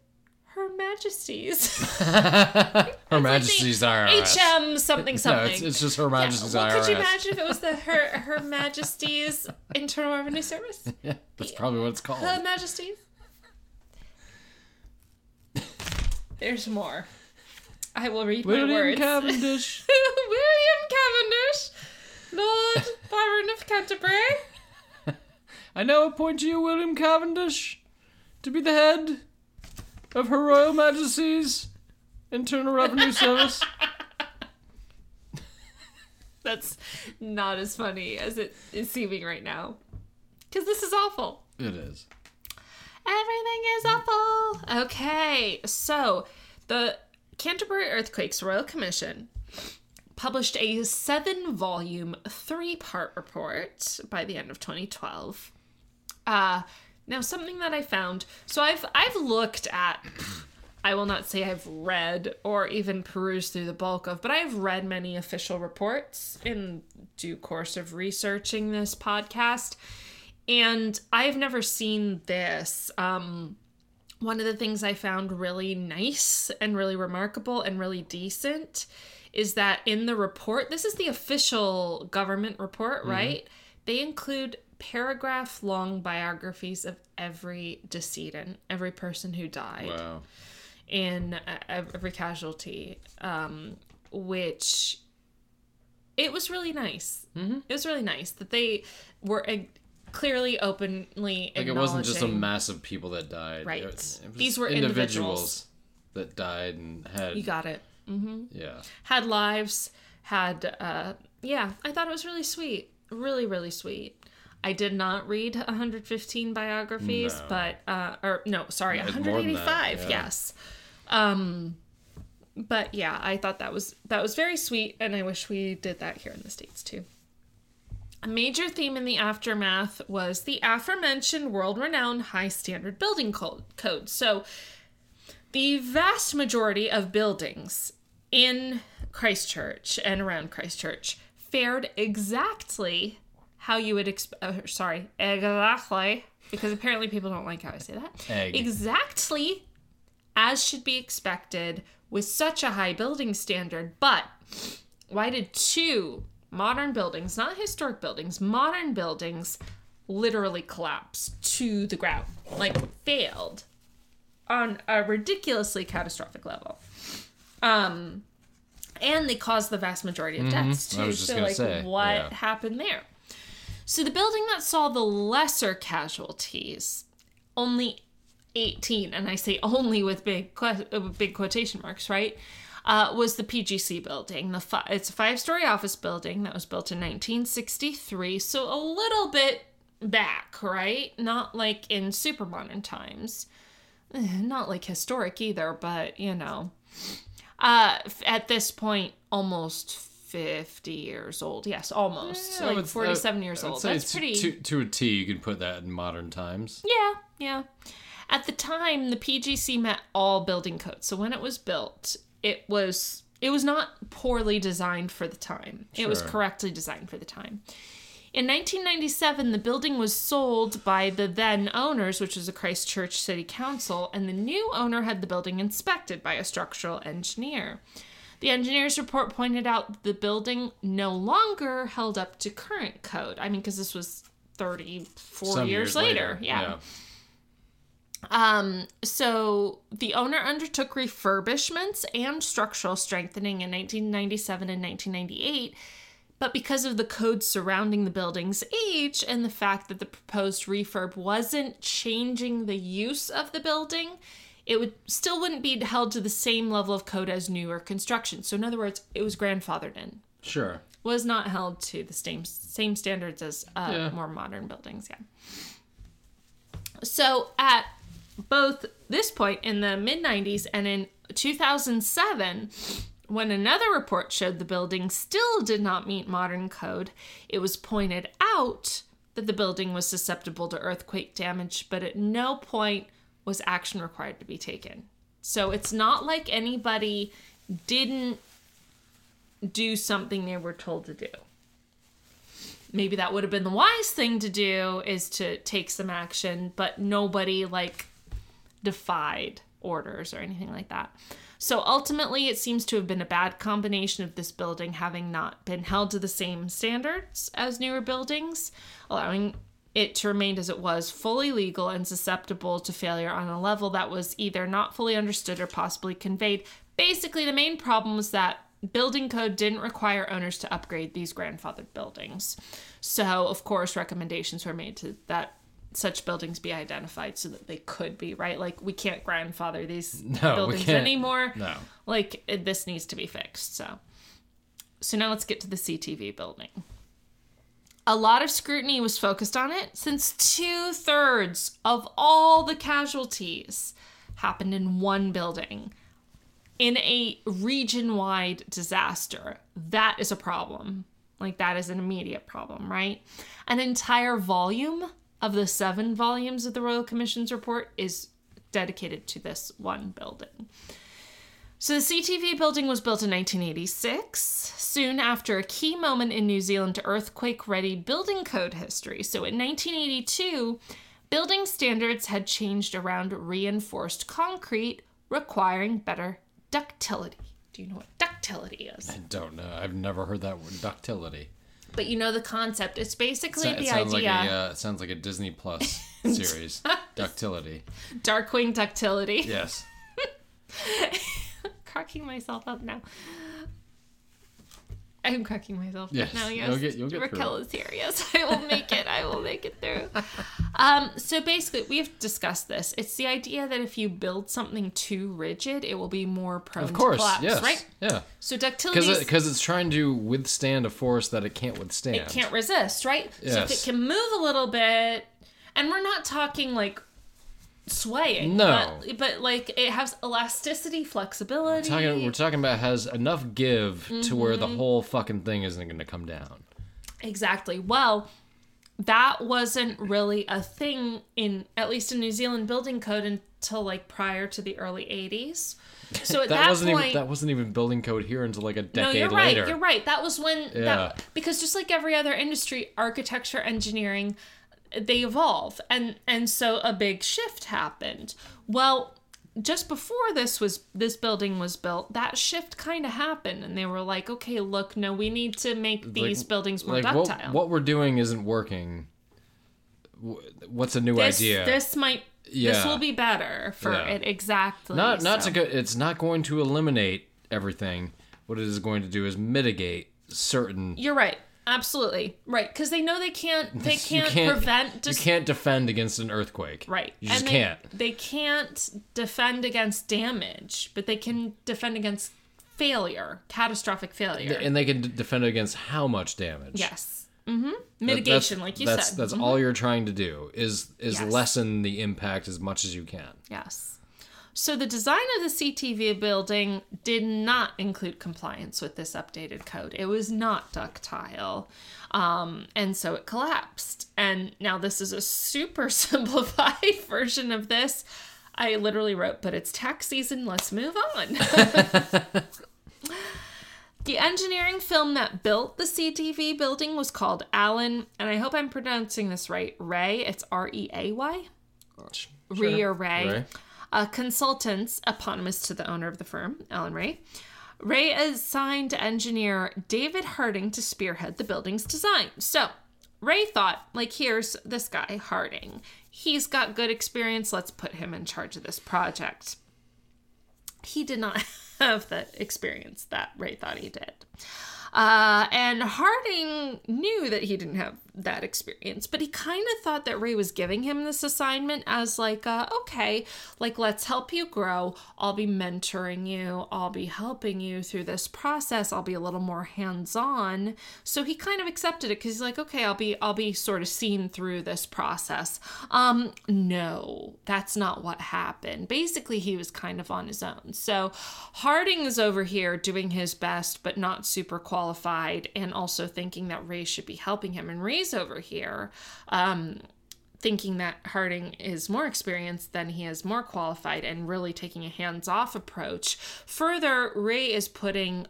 Her Majesty's. Her Majesty's like IRS. HM something something. No, it's just Her Majesty's IRS. Could you imagine if it was the Her Majesty's Internal Revenue Service? Yeah, that's probably what it's called. Her Majesty's. There's more. I will read my words. William Cavendish. William Cavendish, Lord Byron of Canterbury. I now appoint you, William Cavendish, to be the head of Her Royal Majesty's Internal Revenue Service. That's not as funny as it is seeming right now. Because this is awful. It is. Everything is awful. Okay, so the Canterbury Earthquakes Royal Commission published a 7-volume, 3-part report by the end of 2012. Now, something that I found, so I've looked at, I will not say I've read or even perused through the bulk of, but I've read many official reports in due course of researching this podcast, and I've never seen this. One of the things I found really nice and really remarkable and really decent is that in the report, this is the official government report, right? Mm-hmm. They include paragraph-long biographies of every decedent, every person who died, wow, in every casualty, which it was really nice. Mm-hmm. It was really nice that they were clearly, openly acknowledging. Like, it wasn't just a mass of people that died. Right. It was these were individuals that died and had... You got it. Mm-hmm. Yeah. Had lives, had... yeah, I thought it was really sweet. Really, really sweet. I did not read 115 biographies, no. But, 185, that, yeah. Yes. But yeah, I thought that was very sweet, and I wish we did that here in the States too. A major theme in the aftermath was the aforementioned world-renowned high-standard building code. So the vast majority of buildings in Christchurch and around Christchurch fared exactly... how you would expect... exactly. Because apparently people don't like how I say that. Egg. Exactly as should be expected with such a high building standard. But why did two modern buildings, not historic buildings, modern buildings literally collapse to the ground? Like, failed on a ridiculously catastrophic level. And they caused the vast majority of deaths, too. I was just gonna say, what happened there? So the building that saw the lesser casualties, only 18, and I say only with big quotation marks, right, was the PGC building. It's a 5-story office building that was built in 1963, so a little bit back, right? Not like in super modern times. Not like historic either, but, you know. At this point, almost 50 years old. Yes, almost. Yeah, like 47 years old. That's pretty... To a T, you can put that in modern times. Yeah, yeah. At the time, the PGC met all building codes. So when it was built, it was not poorly designed for the time. Sure. It was correctly designed for the time. In 1997, the building was sold by the then owners, which was the Christchurch City Council, and the new owner had the building inspected by a structural engineer. The engineer's report pointed out that the building no longer held up to current code. I mean, because this was 34 years later. Yeah. So the owner undertook refurbishments and structural strengthening in 1997 and 1998, but because of the code surrounding the building's age and the fact that the proposed refurb wasn't changing the use of the building, it wouldn't be held to the same level of code as newer construction. So in other words, it was grandfathered in. Sure. Was not held to the same standards as more modern buildings. Yeah. So at both this point in the mid-90s and in 2007, when another report showed the building still did not meet modern code, it was pointed out that the building was susceptible to earthquake damage, but at no point was action required to be taken. So it's not like anybody didn't do something they were told to do. Maybe that would have been the wise thing to do, is to take some action, but nobody, like, defied orders or anything like that. So ultimately, it seems to have been a bad combination of this building having not been held to the same standards as newer buildings, allowing it to remain as it was, fully legal and susceptible to failure on a level that was either not fully understood or possibly conveyed. Basically, the main problem was that building code didn't require owners to upgrade these grandfathered buildings. So, of course, recommendations were made to that such buildings be identified so that they could be, right? Like, we can't grandfather these buildings anymore. No. Like, this needs to be fixed. So now let's get to the CTV building. A lot of scrutiny was focused on it since 2/3 of all the casualties happened in one building in a region-wide disaster. That is a problem. Like, that is an immediate problem, right? An entire volume of the 7 volumes of the Royal Commission's report is dedicated to this one building. So the CTV building was built in 1986, soon after a key moment in New Zealand earthquake-ready building code history. So in 1982, building standards had changed around reinforced concrete, requiring better ductility. Do you know what ductility is? I don't know. I've never heard that word, ductility. But you know the concept. It's basically the idea. Like it sounds like a Disney Plus series, Ductility. Darkwing Ductility. Yes. Cracking myself up now. I'm cracking myself up now, yes. You'll get Raquel is here, yes. I will make it through. So basically, we've discussed this. It's the idea that if you build something too rigid, it will be more prone to collapse, yes. Right? Yeah. So ductility... Because it's trying to withstand a force that it can't withstand. It can't resist, right? Yes. So if it can move a little bit, and we're not talking like... swaying, no, but like it has elasticity, flexibility. We're talking about has enough give to where the whole fucking thing isn't going to come down. Exactly. Well, that wasn't really a thing in, at least in New Zealand building code, until like prior to the early 80s. So at that wasn't even building code here until like a decade later. You're right. That was when because just like every other industry, architecture, engineering, they evolve, and so a big shift happened. Well, just before this building was built, that shift kind of happened, and they were like, okay, look, no, we need to make these buildings more ductile. What we're doing isn't working. What's a new idea? This will be better for it, exactly. It's not going to eliminate everything. What it is going to do is mitigate certain... You're right. Absolutely. Right. Because they know they can't prevent... You can't defend against an earthquake. Right. You just can't. They can't defend against damage, but they can defend against failure, catastrophic failure. And they can defend against how much damage. Yes. Mm-hmm. Mitigation, like you said. That's all you're trying to do is lessen the impact as much as you can. Yes. So the design of the CTV building did not include compliance with this updated code. It was not ductile. And so it collapsed. And now this is a super simplified version of this. I literally wrote, but it's tax season, let's move on. The engineering film that built the CTV building was called Alan, and I hope I'm pronouncing this right, Ray. It's R-E-A-Y? Sure. Ray or Ray. Consultants, eponymous to the owner of the firm, Alan Ray. Ray assigned engineer David Harding to spearhead the building's design. So Ray thought, like, here's this guy, Harding. He's got good experience. Let's put him in charge of this project. He did not have the experience that Ray thought he did. And Harding knew that he didn't have that experience, but he kind of thought that Ray was giving him this assignment as like, okay, like, let's help you grow. I'll be mentoring you. I'll be helping you through this process. I'll be a little more hands-on. So he kind of accepted it because he's like, okay, I'll be sort of seen through this process. No, that's not what happened. Basically, he was kind of on his own. So Harding is over here doing his best, but not super qualified, and also thinking that Ray should be helping him, and Ray's over here thinking that Harding is more experienced than he is, more qualified, and really taking a hands-off approach. Further, Ray is putting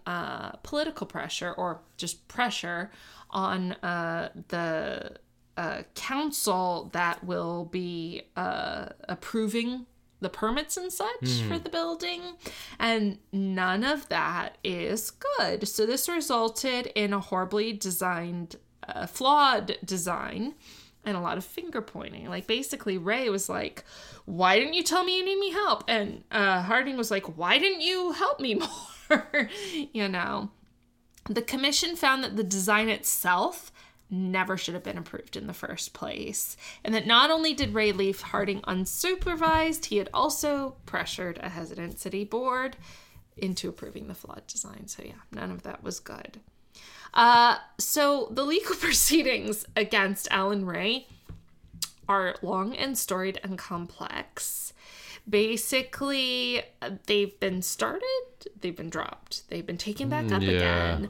political pressure, or just pressure, on the council that will be approving the permits and such for the building, and none of that is good. So this resulted in a horribly designed, flawed design and a lot of finger pointing. Like, basically, Ray was like, why didn't you tell me you need me help? And Harding was like, why didn't you help me more? You know, the commission found that the design itself never should have been approved in the first place, and that not only did Ray leave Harding unsupervised, he had also pressured a hesitant city board into approving the flawed design. So yeah, none of that was good. So the legal proceedings against Alan Ray are long and storied and complex. Basically, they've been started, they've been dropped, they've been taken back up again.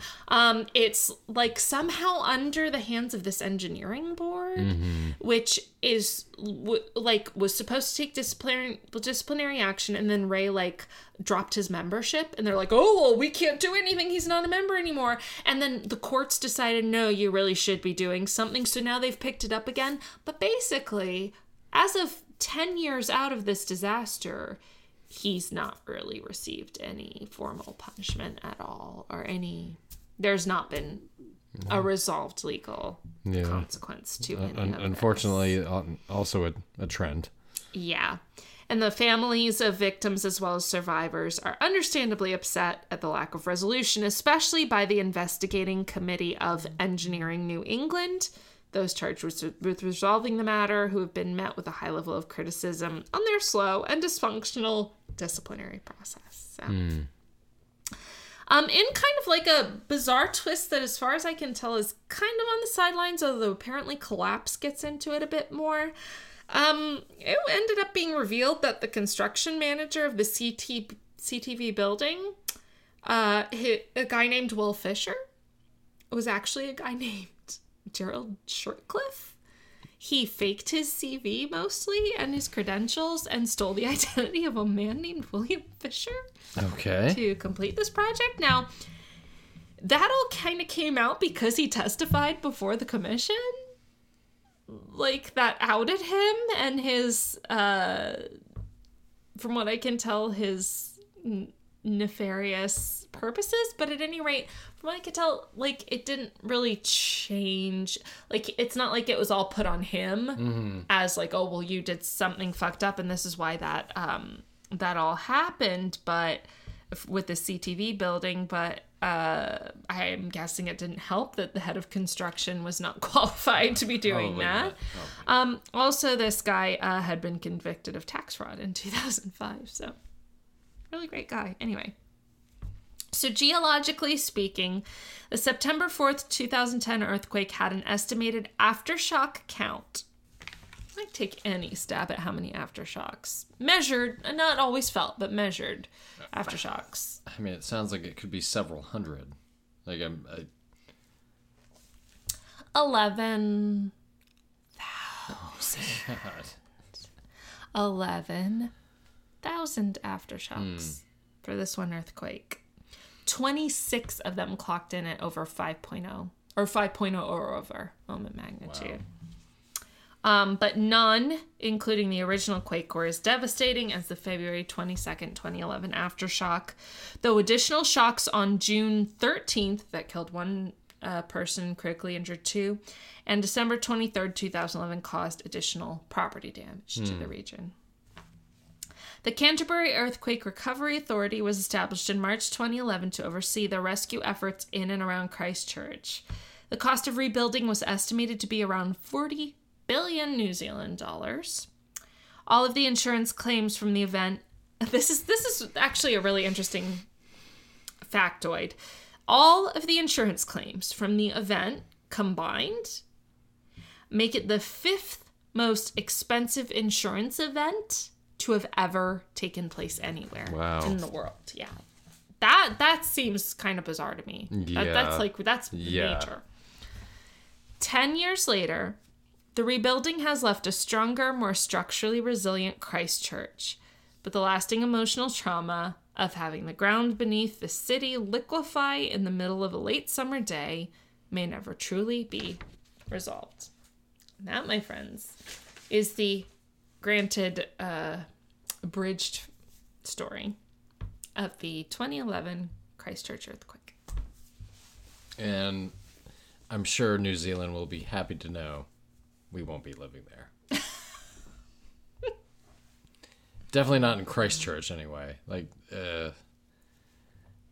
It's like somehow under the hands of this engineering board, which is was supposed to take disciplinary action, and then Ray dropped his membership, and they're like, oh well, we can't do anything, he's not a member anymore. And then the courts decided, no, you really should be doing something. So now they've picked it up again. But basically, as of 10 years out of this disaster, he's not really received any formal punishment at all, or there's not been a resolved legal consequence to any of unfortunately, this. Also a trend. Yeah. And the families of victims as well as survivors are understandably upset at the lack of resolution, especially by the Investigating Committee of Engineering New England. Those charged with resolving the matter, who have been met with a high level of criticism on their slow and dysfunctional disciplinary process. So. In kind of like a bizarre twist that, as far as I can tell, is kind of on the sidelines, although apparently Collapse gets into it a bit more. It ended up being revealed that the construction manager of the CTV building, a guy named Will Fisher, was actually a guy named Gerald Shortcliffe. He faked his CV mostly and his credentials and stole the identity of a man named William Fisher to complete this project. Now, that all kind of came out because he testified before the commission, that outed him and his, from what I can tell, his nefarious purposes. But at any rate, from what I could tell, it didn't really change. It's not like it was all put on him as oh, well, you did something fucked up and this is why that that all happened. But with the CTV building, but I'm guessing it didn't help that the head of construction was not qualified to be doing that. Also, this guy had been convicted of tax fraud in 2005. So. Really great guy. Anyway, so geologically speaking, the September 4th, 2010 earthquake had an estimated aftershock count. I'd take any stab at how many aftershocks. Measured, not always felt, but measured aftershocks. I mean, it sounds like it could be several hundred. 11,000. 11,000 aftershocks for this one earthquake. 26 of them clocked in at over 5.0 or over moment magnitude. Wow. But none, including the original quake, were as devastating as the February 22nd, 2011 aftershock, though additional shocks on June 13th that killed one person, critically injured two, and December 23rd, 2011 caused additional property damage to the region. The Canterbury Earthquake Recovery Authority was established in March 2011 to oversee the rescue efforts in and around Christchurch. The cost of rebuilding was estimated to be around 40 billion New Zealand dollars. All of the insurance claims from the event... This is actually a really interesting factoid. All of the insurance claims from the event combined make it the 5th most expensive insurance event to have ever taken place anywhere in the world. Yeah. That seems kind of bizarre to me. Yeah. That's nature. 10 years later, the rebuilding has left a stronger, more structurally resilient Christchurch, but the lasting emotional trauma of having the ground beneath the city liquefy in the middle of a late summer day may never truly be resolved. And that, my friends, is the granted abridged story of the 2011 Christchurch earthquake. And I'm sure New Zealand will be happy to know we won't be living there. Definitely not in Christchurch anyway. Like,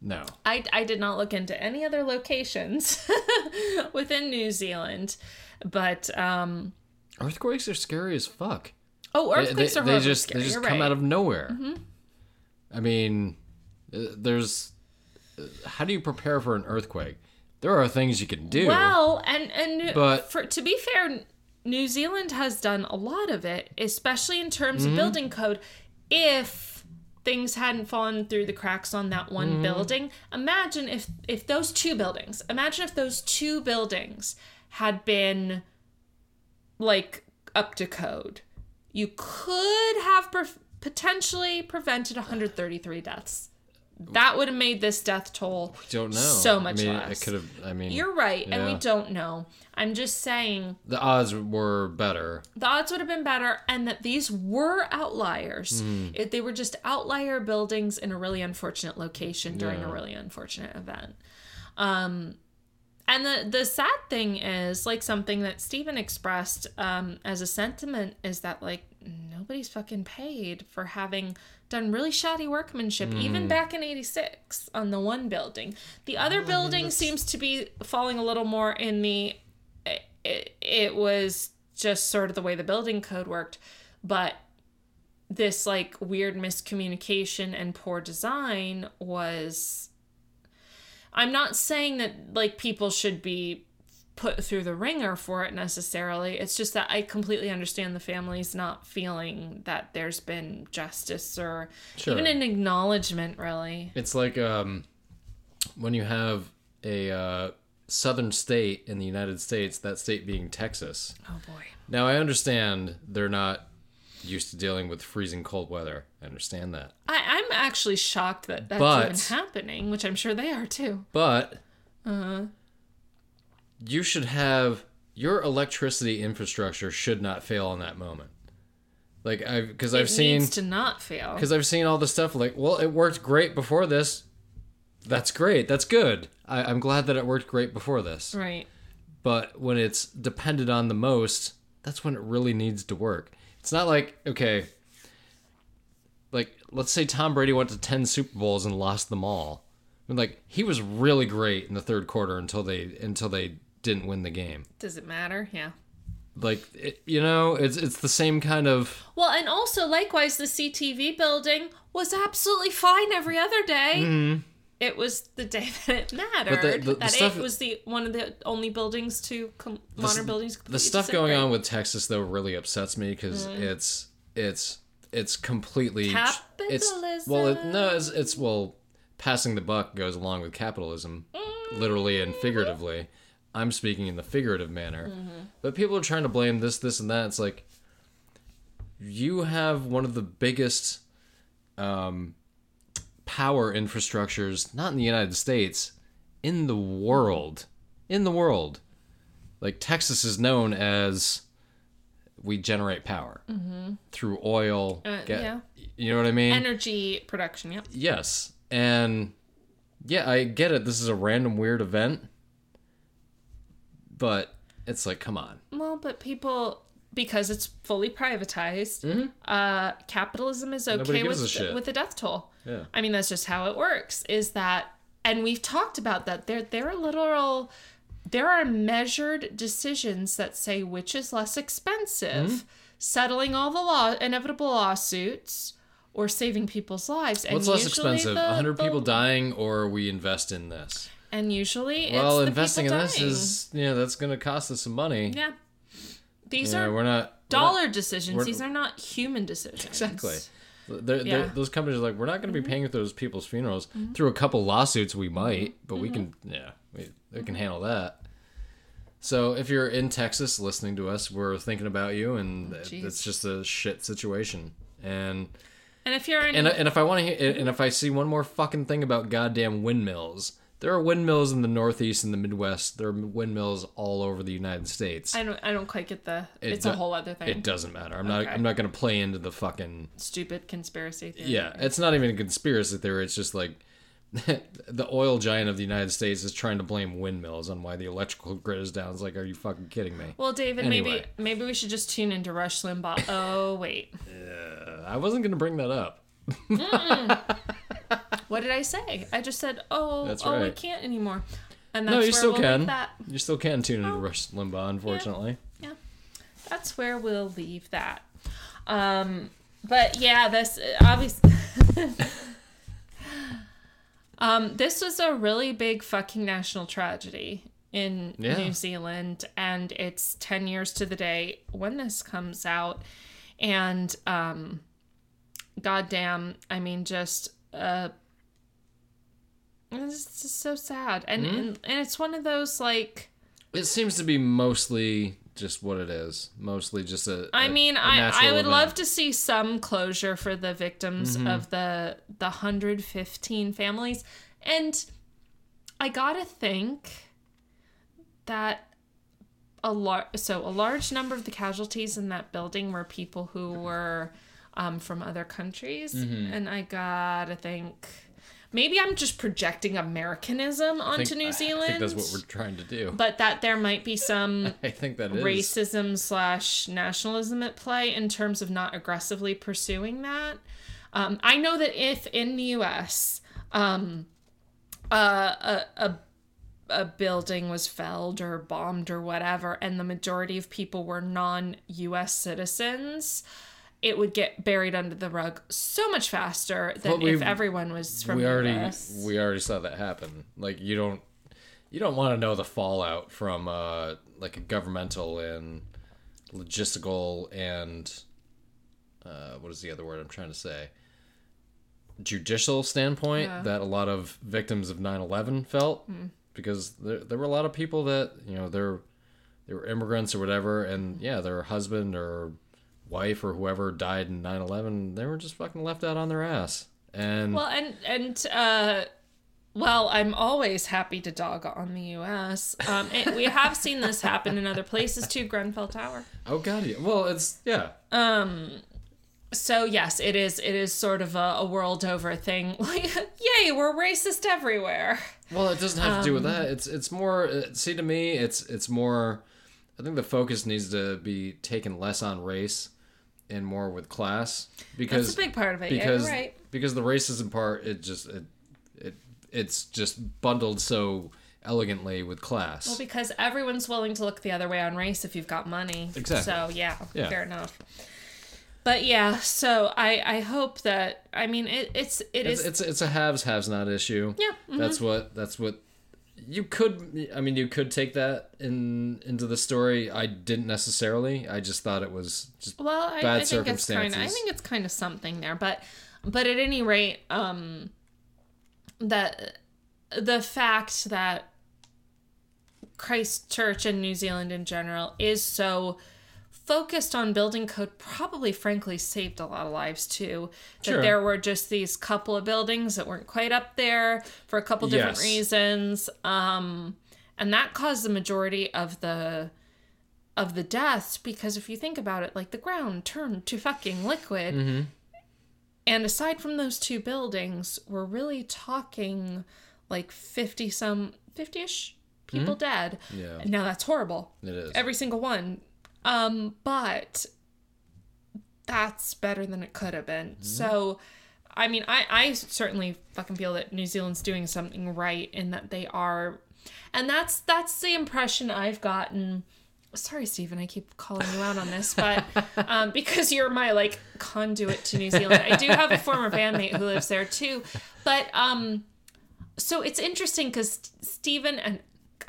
no. I did not look into any other locations within New Zealand, but... Earthquakes are scary as fuck. Oh, earthquakes are really scary. They just come out of nowhere. Mm-hmm. I mean, there's... How do you prepare for an earthquake? There are things you can do. Well, to be fair, New Zealand has done a lot of it, especially in terms of building code. If things hadn't fallen through the cracks on that one building, imagine if those two buildings, had been like up to code, you could have potentially prevented 133 deaths. That would have made this death toll so much less. It could have. I mean, you're right, yeah. And we don't know. I'm just saying the odds were better. The odds would have been better, and that these were outliers. If they were just outlier buildings in a really unfortunate location during a really unfortunate event. And the sad thing is, like, something that Steven expressed as a sentiment is that, like, nobody's fucking paid for having done really shoddy workmanship, even back in 86 on the one building. The other building seems to be falling a little more in the... It was just sort of the way the building code worked, but this, like, weird miscommunication and poor design was... I'm not saying that, like, people should be put through the ringer for it necessarily. It's just that I completely understand the families not feeling that there's been justice or even an acknowledgement, really. It's like when you have a southern state in the United States, that state being Texas. Oh, boy. Now, I understand they're not used to dealing with freezing cold weather. I understand that. I'm actually shocked that that's even happening, which I'm sure they are too. But you should have your electricity infrastructure should not fail in that moment. Like It needs to not fail. Because I've seen all the stuff like, well, it worked great before this. That's great. That's good. I'm glad that it worked great before this. Right. But when it's depended on the most, that's when it really needs to work. It's not like, okay, like, let's say Tom Brady went to 10 Super Bowls and lost them all. I mean, like, he was really great in the third quarter until they didn't win the game. Does it matter? Yeah. Like, it's the same kind of... Well, and also, likewise, the CTV building was absolutely fine every other day. Mm-hmm. It was the day that it mattered. But one of the only buildings to modern buildings. The stuff going on with Texas though really upsets me because it's completely capitalism. It's passing the buck goes along with capitalism, literally and figuratively. I'm speaking in the figurative manner, but people are trying to blame this, and that. It's like you have one of the biggest. Power infrastructures, not in the United States, in the world. Like, Texas is known as we generate power through oil. You know what I mean? Energy production, yep. Yes. And yeah, I get it. This is a random weird event, but it's like, come on. Well, but people... Because it's fully privatized, capitalism is okay with the death toll. Yeah. I mean, that's just how it works. Is that, and we've talked about that. There are measured decisions that say which is less expensive, settling all the inevitable lawsuits or saving people's lives. What's less expensive, 100 people dying, or we invest in this? And usually, well, investing in this is that's going to cost us some money. Yeah. These are dollar decisions. These are not human decisions. Exactly. Those companies are like, we're not going to be paying for those people's funerals. Through a couple lawsuits, we might, but we can handle that. So if you're in Texas listening to us, we're thinking about you, and it's just a shit situation. And if you're in, and if I see one more fucking thing about goddamn windmills, There are windmills in the Northeast and the Midwest. There are windmills all over the United States. I don't quite get the... It's a whole other thing. It doesn't matter. I'm not going to play into the fucking... stupid conspiracy theory. Yeah, it's not even a conspiracy theory. It's just like the oil giant of the United States is trying to blame windmills on why the electrical grid is down. It's like, are you fucking kidding me? Well, David, anyway. maybe we should just tune into Rush Limbaugh. Oh, wait. I wasn't going to bring that up. What did I say? I just said, we can't anymore. And that's you still can tune into Rush Limbaugh, unfortunately. Yeah. That's where we'll leave that. But yeah, this obviously. This was a really big fucking national tragedy in New Zealand, and it's 10 years to the day when this comes out. And goddamn, I mean, just. It's just so sad, and it's one of those, like, it seems to be mostly just what it is, mostly just a. I would love to see some closure for the victims of the 115 families, and I gotta think that a large number of the casualties in that building were people who were. From other countries, and I gotta think, maybe I'm just projecting Americanism onto New Zealand. I think that's what we're trying to do. But that there might be some I think that racism/nationalism at play in terms of not aggressively pursuing that. I know that if in the U.S. a building was felled or bombed or whatever, and the majority of people were non-U.S. citizens, it would get buried under the rug so much faster than if everyone was from the US. We already saw that happen. Like, you don't want to know the fallout from like a governmental and logistical and what is the other word I'm trying to say? Judicial standpoint that a lot of victims of 9/11 felt, because there were a lot of people that, you know, they were immigrants or whatever, and their husband or wife or whoever died in 9/11, they were just fucking left out on their ass. And I'm always happy to dog on the U.S. We have seen this happen in other places too. Grenfell Tower. Oh god, yeah. Well, it's so yes, it is sort of a world over thing. Like, yay, we're racist everywhere. Well, it doesn't have to do with that. It's more. See, to me, it's more. I think the focus needs to be taken less on race and more with class, because that's a big part of it. You're right. Because the racism part, it's just bundled so elegantly with class. Well, because everyone's willing to look the other way on race if you've got money. Exactly. So yeah. Fair enough. But yeah, so I hope that, I mean, it's a haves not issue. Yeah. Mm-hmm. That's what you could take that into the story. I didn't necessarily. I just thought it was just bad circumstances. I think it's kind of something there, but at any rate, that the fact that Christchurch and New Zealand in general is so focused on building code probably, frankly, saved a lot of lives too. That sure. There were just these couple of buildings that weren't quite up there for a couple different reasons, and that caused the majority of the deaths. Because if you think about it, like, the ground turned to fucking liquid, and aside from those two buildings, we're really talking like 50-ish people dead. Yeah. Now that's horrible. It is, every single one. But that's better than it could have been. Mm-hmm. So, I mean, I certainly fucking feel that New Zealand's doing something right in that they are. And that's the impression I've gotten. Sorry, Steven, I keep calling you out on this, but because you're my, like, conduit to New Zealand. I do have a former bandmate who lives there too. But, so it's interesting because Steven and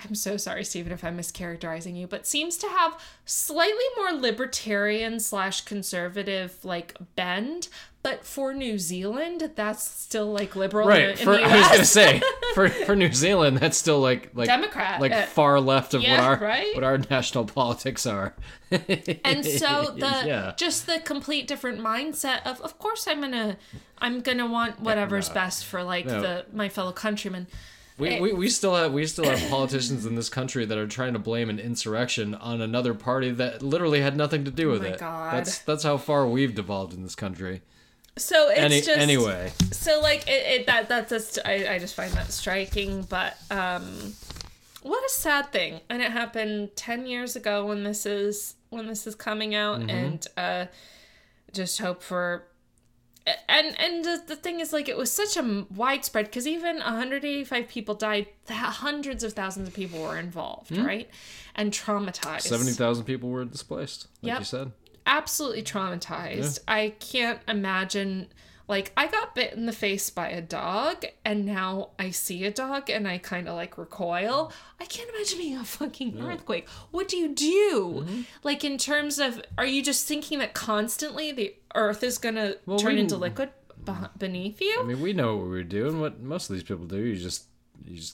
I'm so sorry, Steven, if I'm mischaracterizing you, but seems to have slightly more libertarian/conservative, like, bend. But for New Zealand, that's still, like, liberal. Right. In the US. I was going to say, for New Zealand, that's still like Democrat, like far left of what our national politics are. And so just the complete different mindset of course I'm gonna want whatever's best for my fellow countrymen. We still have politicians in this country that are trying to blame an insurrection on another party that literally had nothing to do with it. God. That's how far we've devolved in this country. So it's anyway. So like I just find that striking, but what a sad thing. And it happened 10 years ago when this is coming out, mm-hmm. and just hope for. And the thing is, like, it was such a widespread, because even 185 people died, hundreds of thousands of people were involved, mm-hmm. right? And traumatized. 70,000 people were displaced, like yep. you said. Absolutely traumatized. Yeah. I can't imagine, like, I got bit in the face by a dog, and now I see a dog, and I kind of, like, recoil. I can't imagine being a fucking earthquake. What do you do? Mm-hmm. Like, in terms of, are you just thinking that constantly the Earth is going to turn into liquid beneath you? I mean, we know what we do, and what most of these people do, you just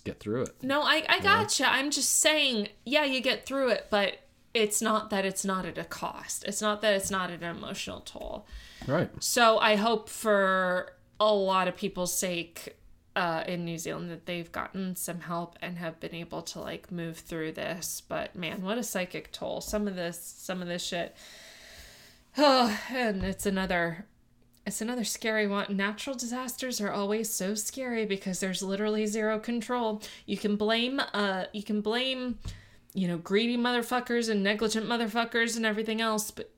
get through it. No, I gotcha. Know? I'm just saying, yeah, you get through it, but it's not that it's not at a cost. It's not that it's not at an emotional toll. Right. So I hope for a lot of people's sake in New Zealand that they've gotten some help and have been able to, like, move through this. But, man, what a psychic toll. Some of this shit. Oh, and it's another scary one. Natural disasters are always so scary because there's literally zero control. You can blame, you know, greedy motherfuckers and negligent motherfuckers and everything else, but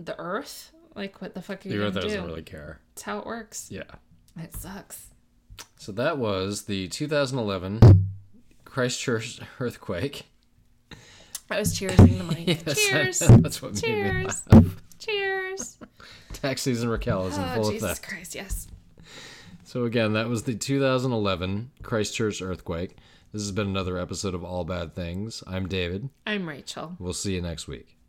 the Earth, like, what the fuck are you gonna do? The Earth doesn't really care. It's how it works. Yeah. It sucks. So that was the 2011 Christchurch earthquake. I was cheersing the mic. Yes, cheers. That's what cheers. Made me laugh. Cheers. Tax season Raquel is in full effect. Oh, Jesus Christ, yes. So again, that was the 2011 Christchurch earthquake. This has been another episode of All Bad Things. I'm David. I'm Rachel. We'll see you next week.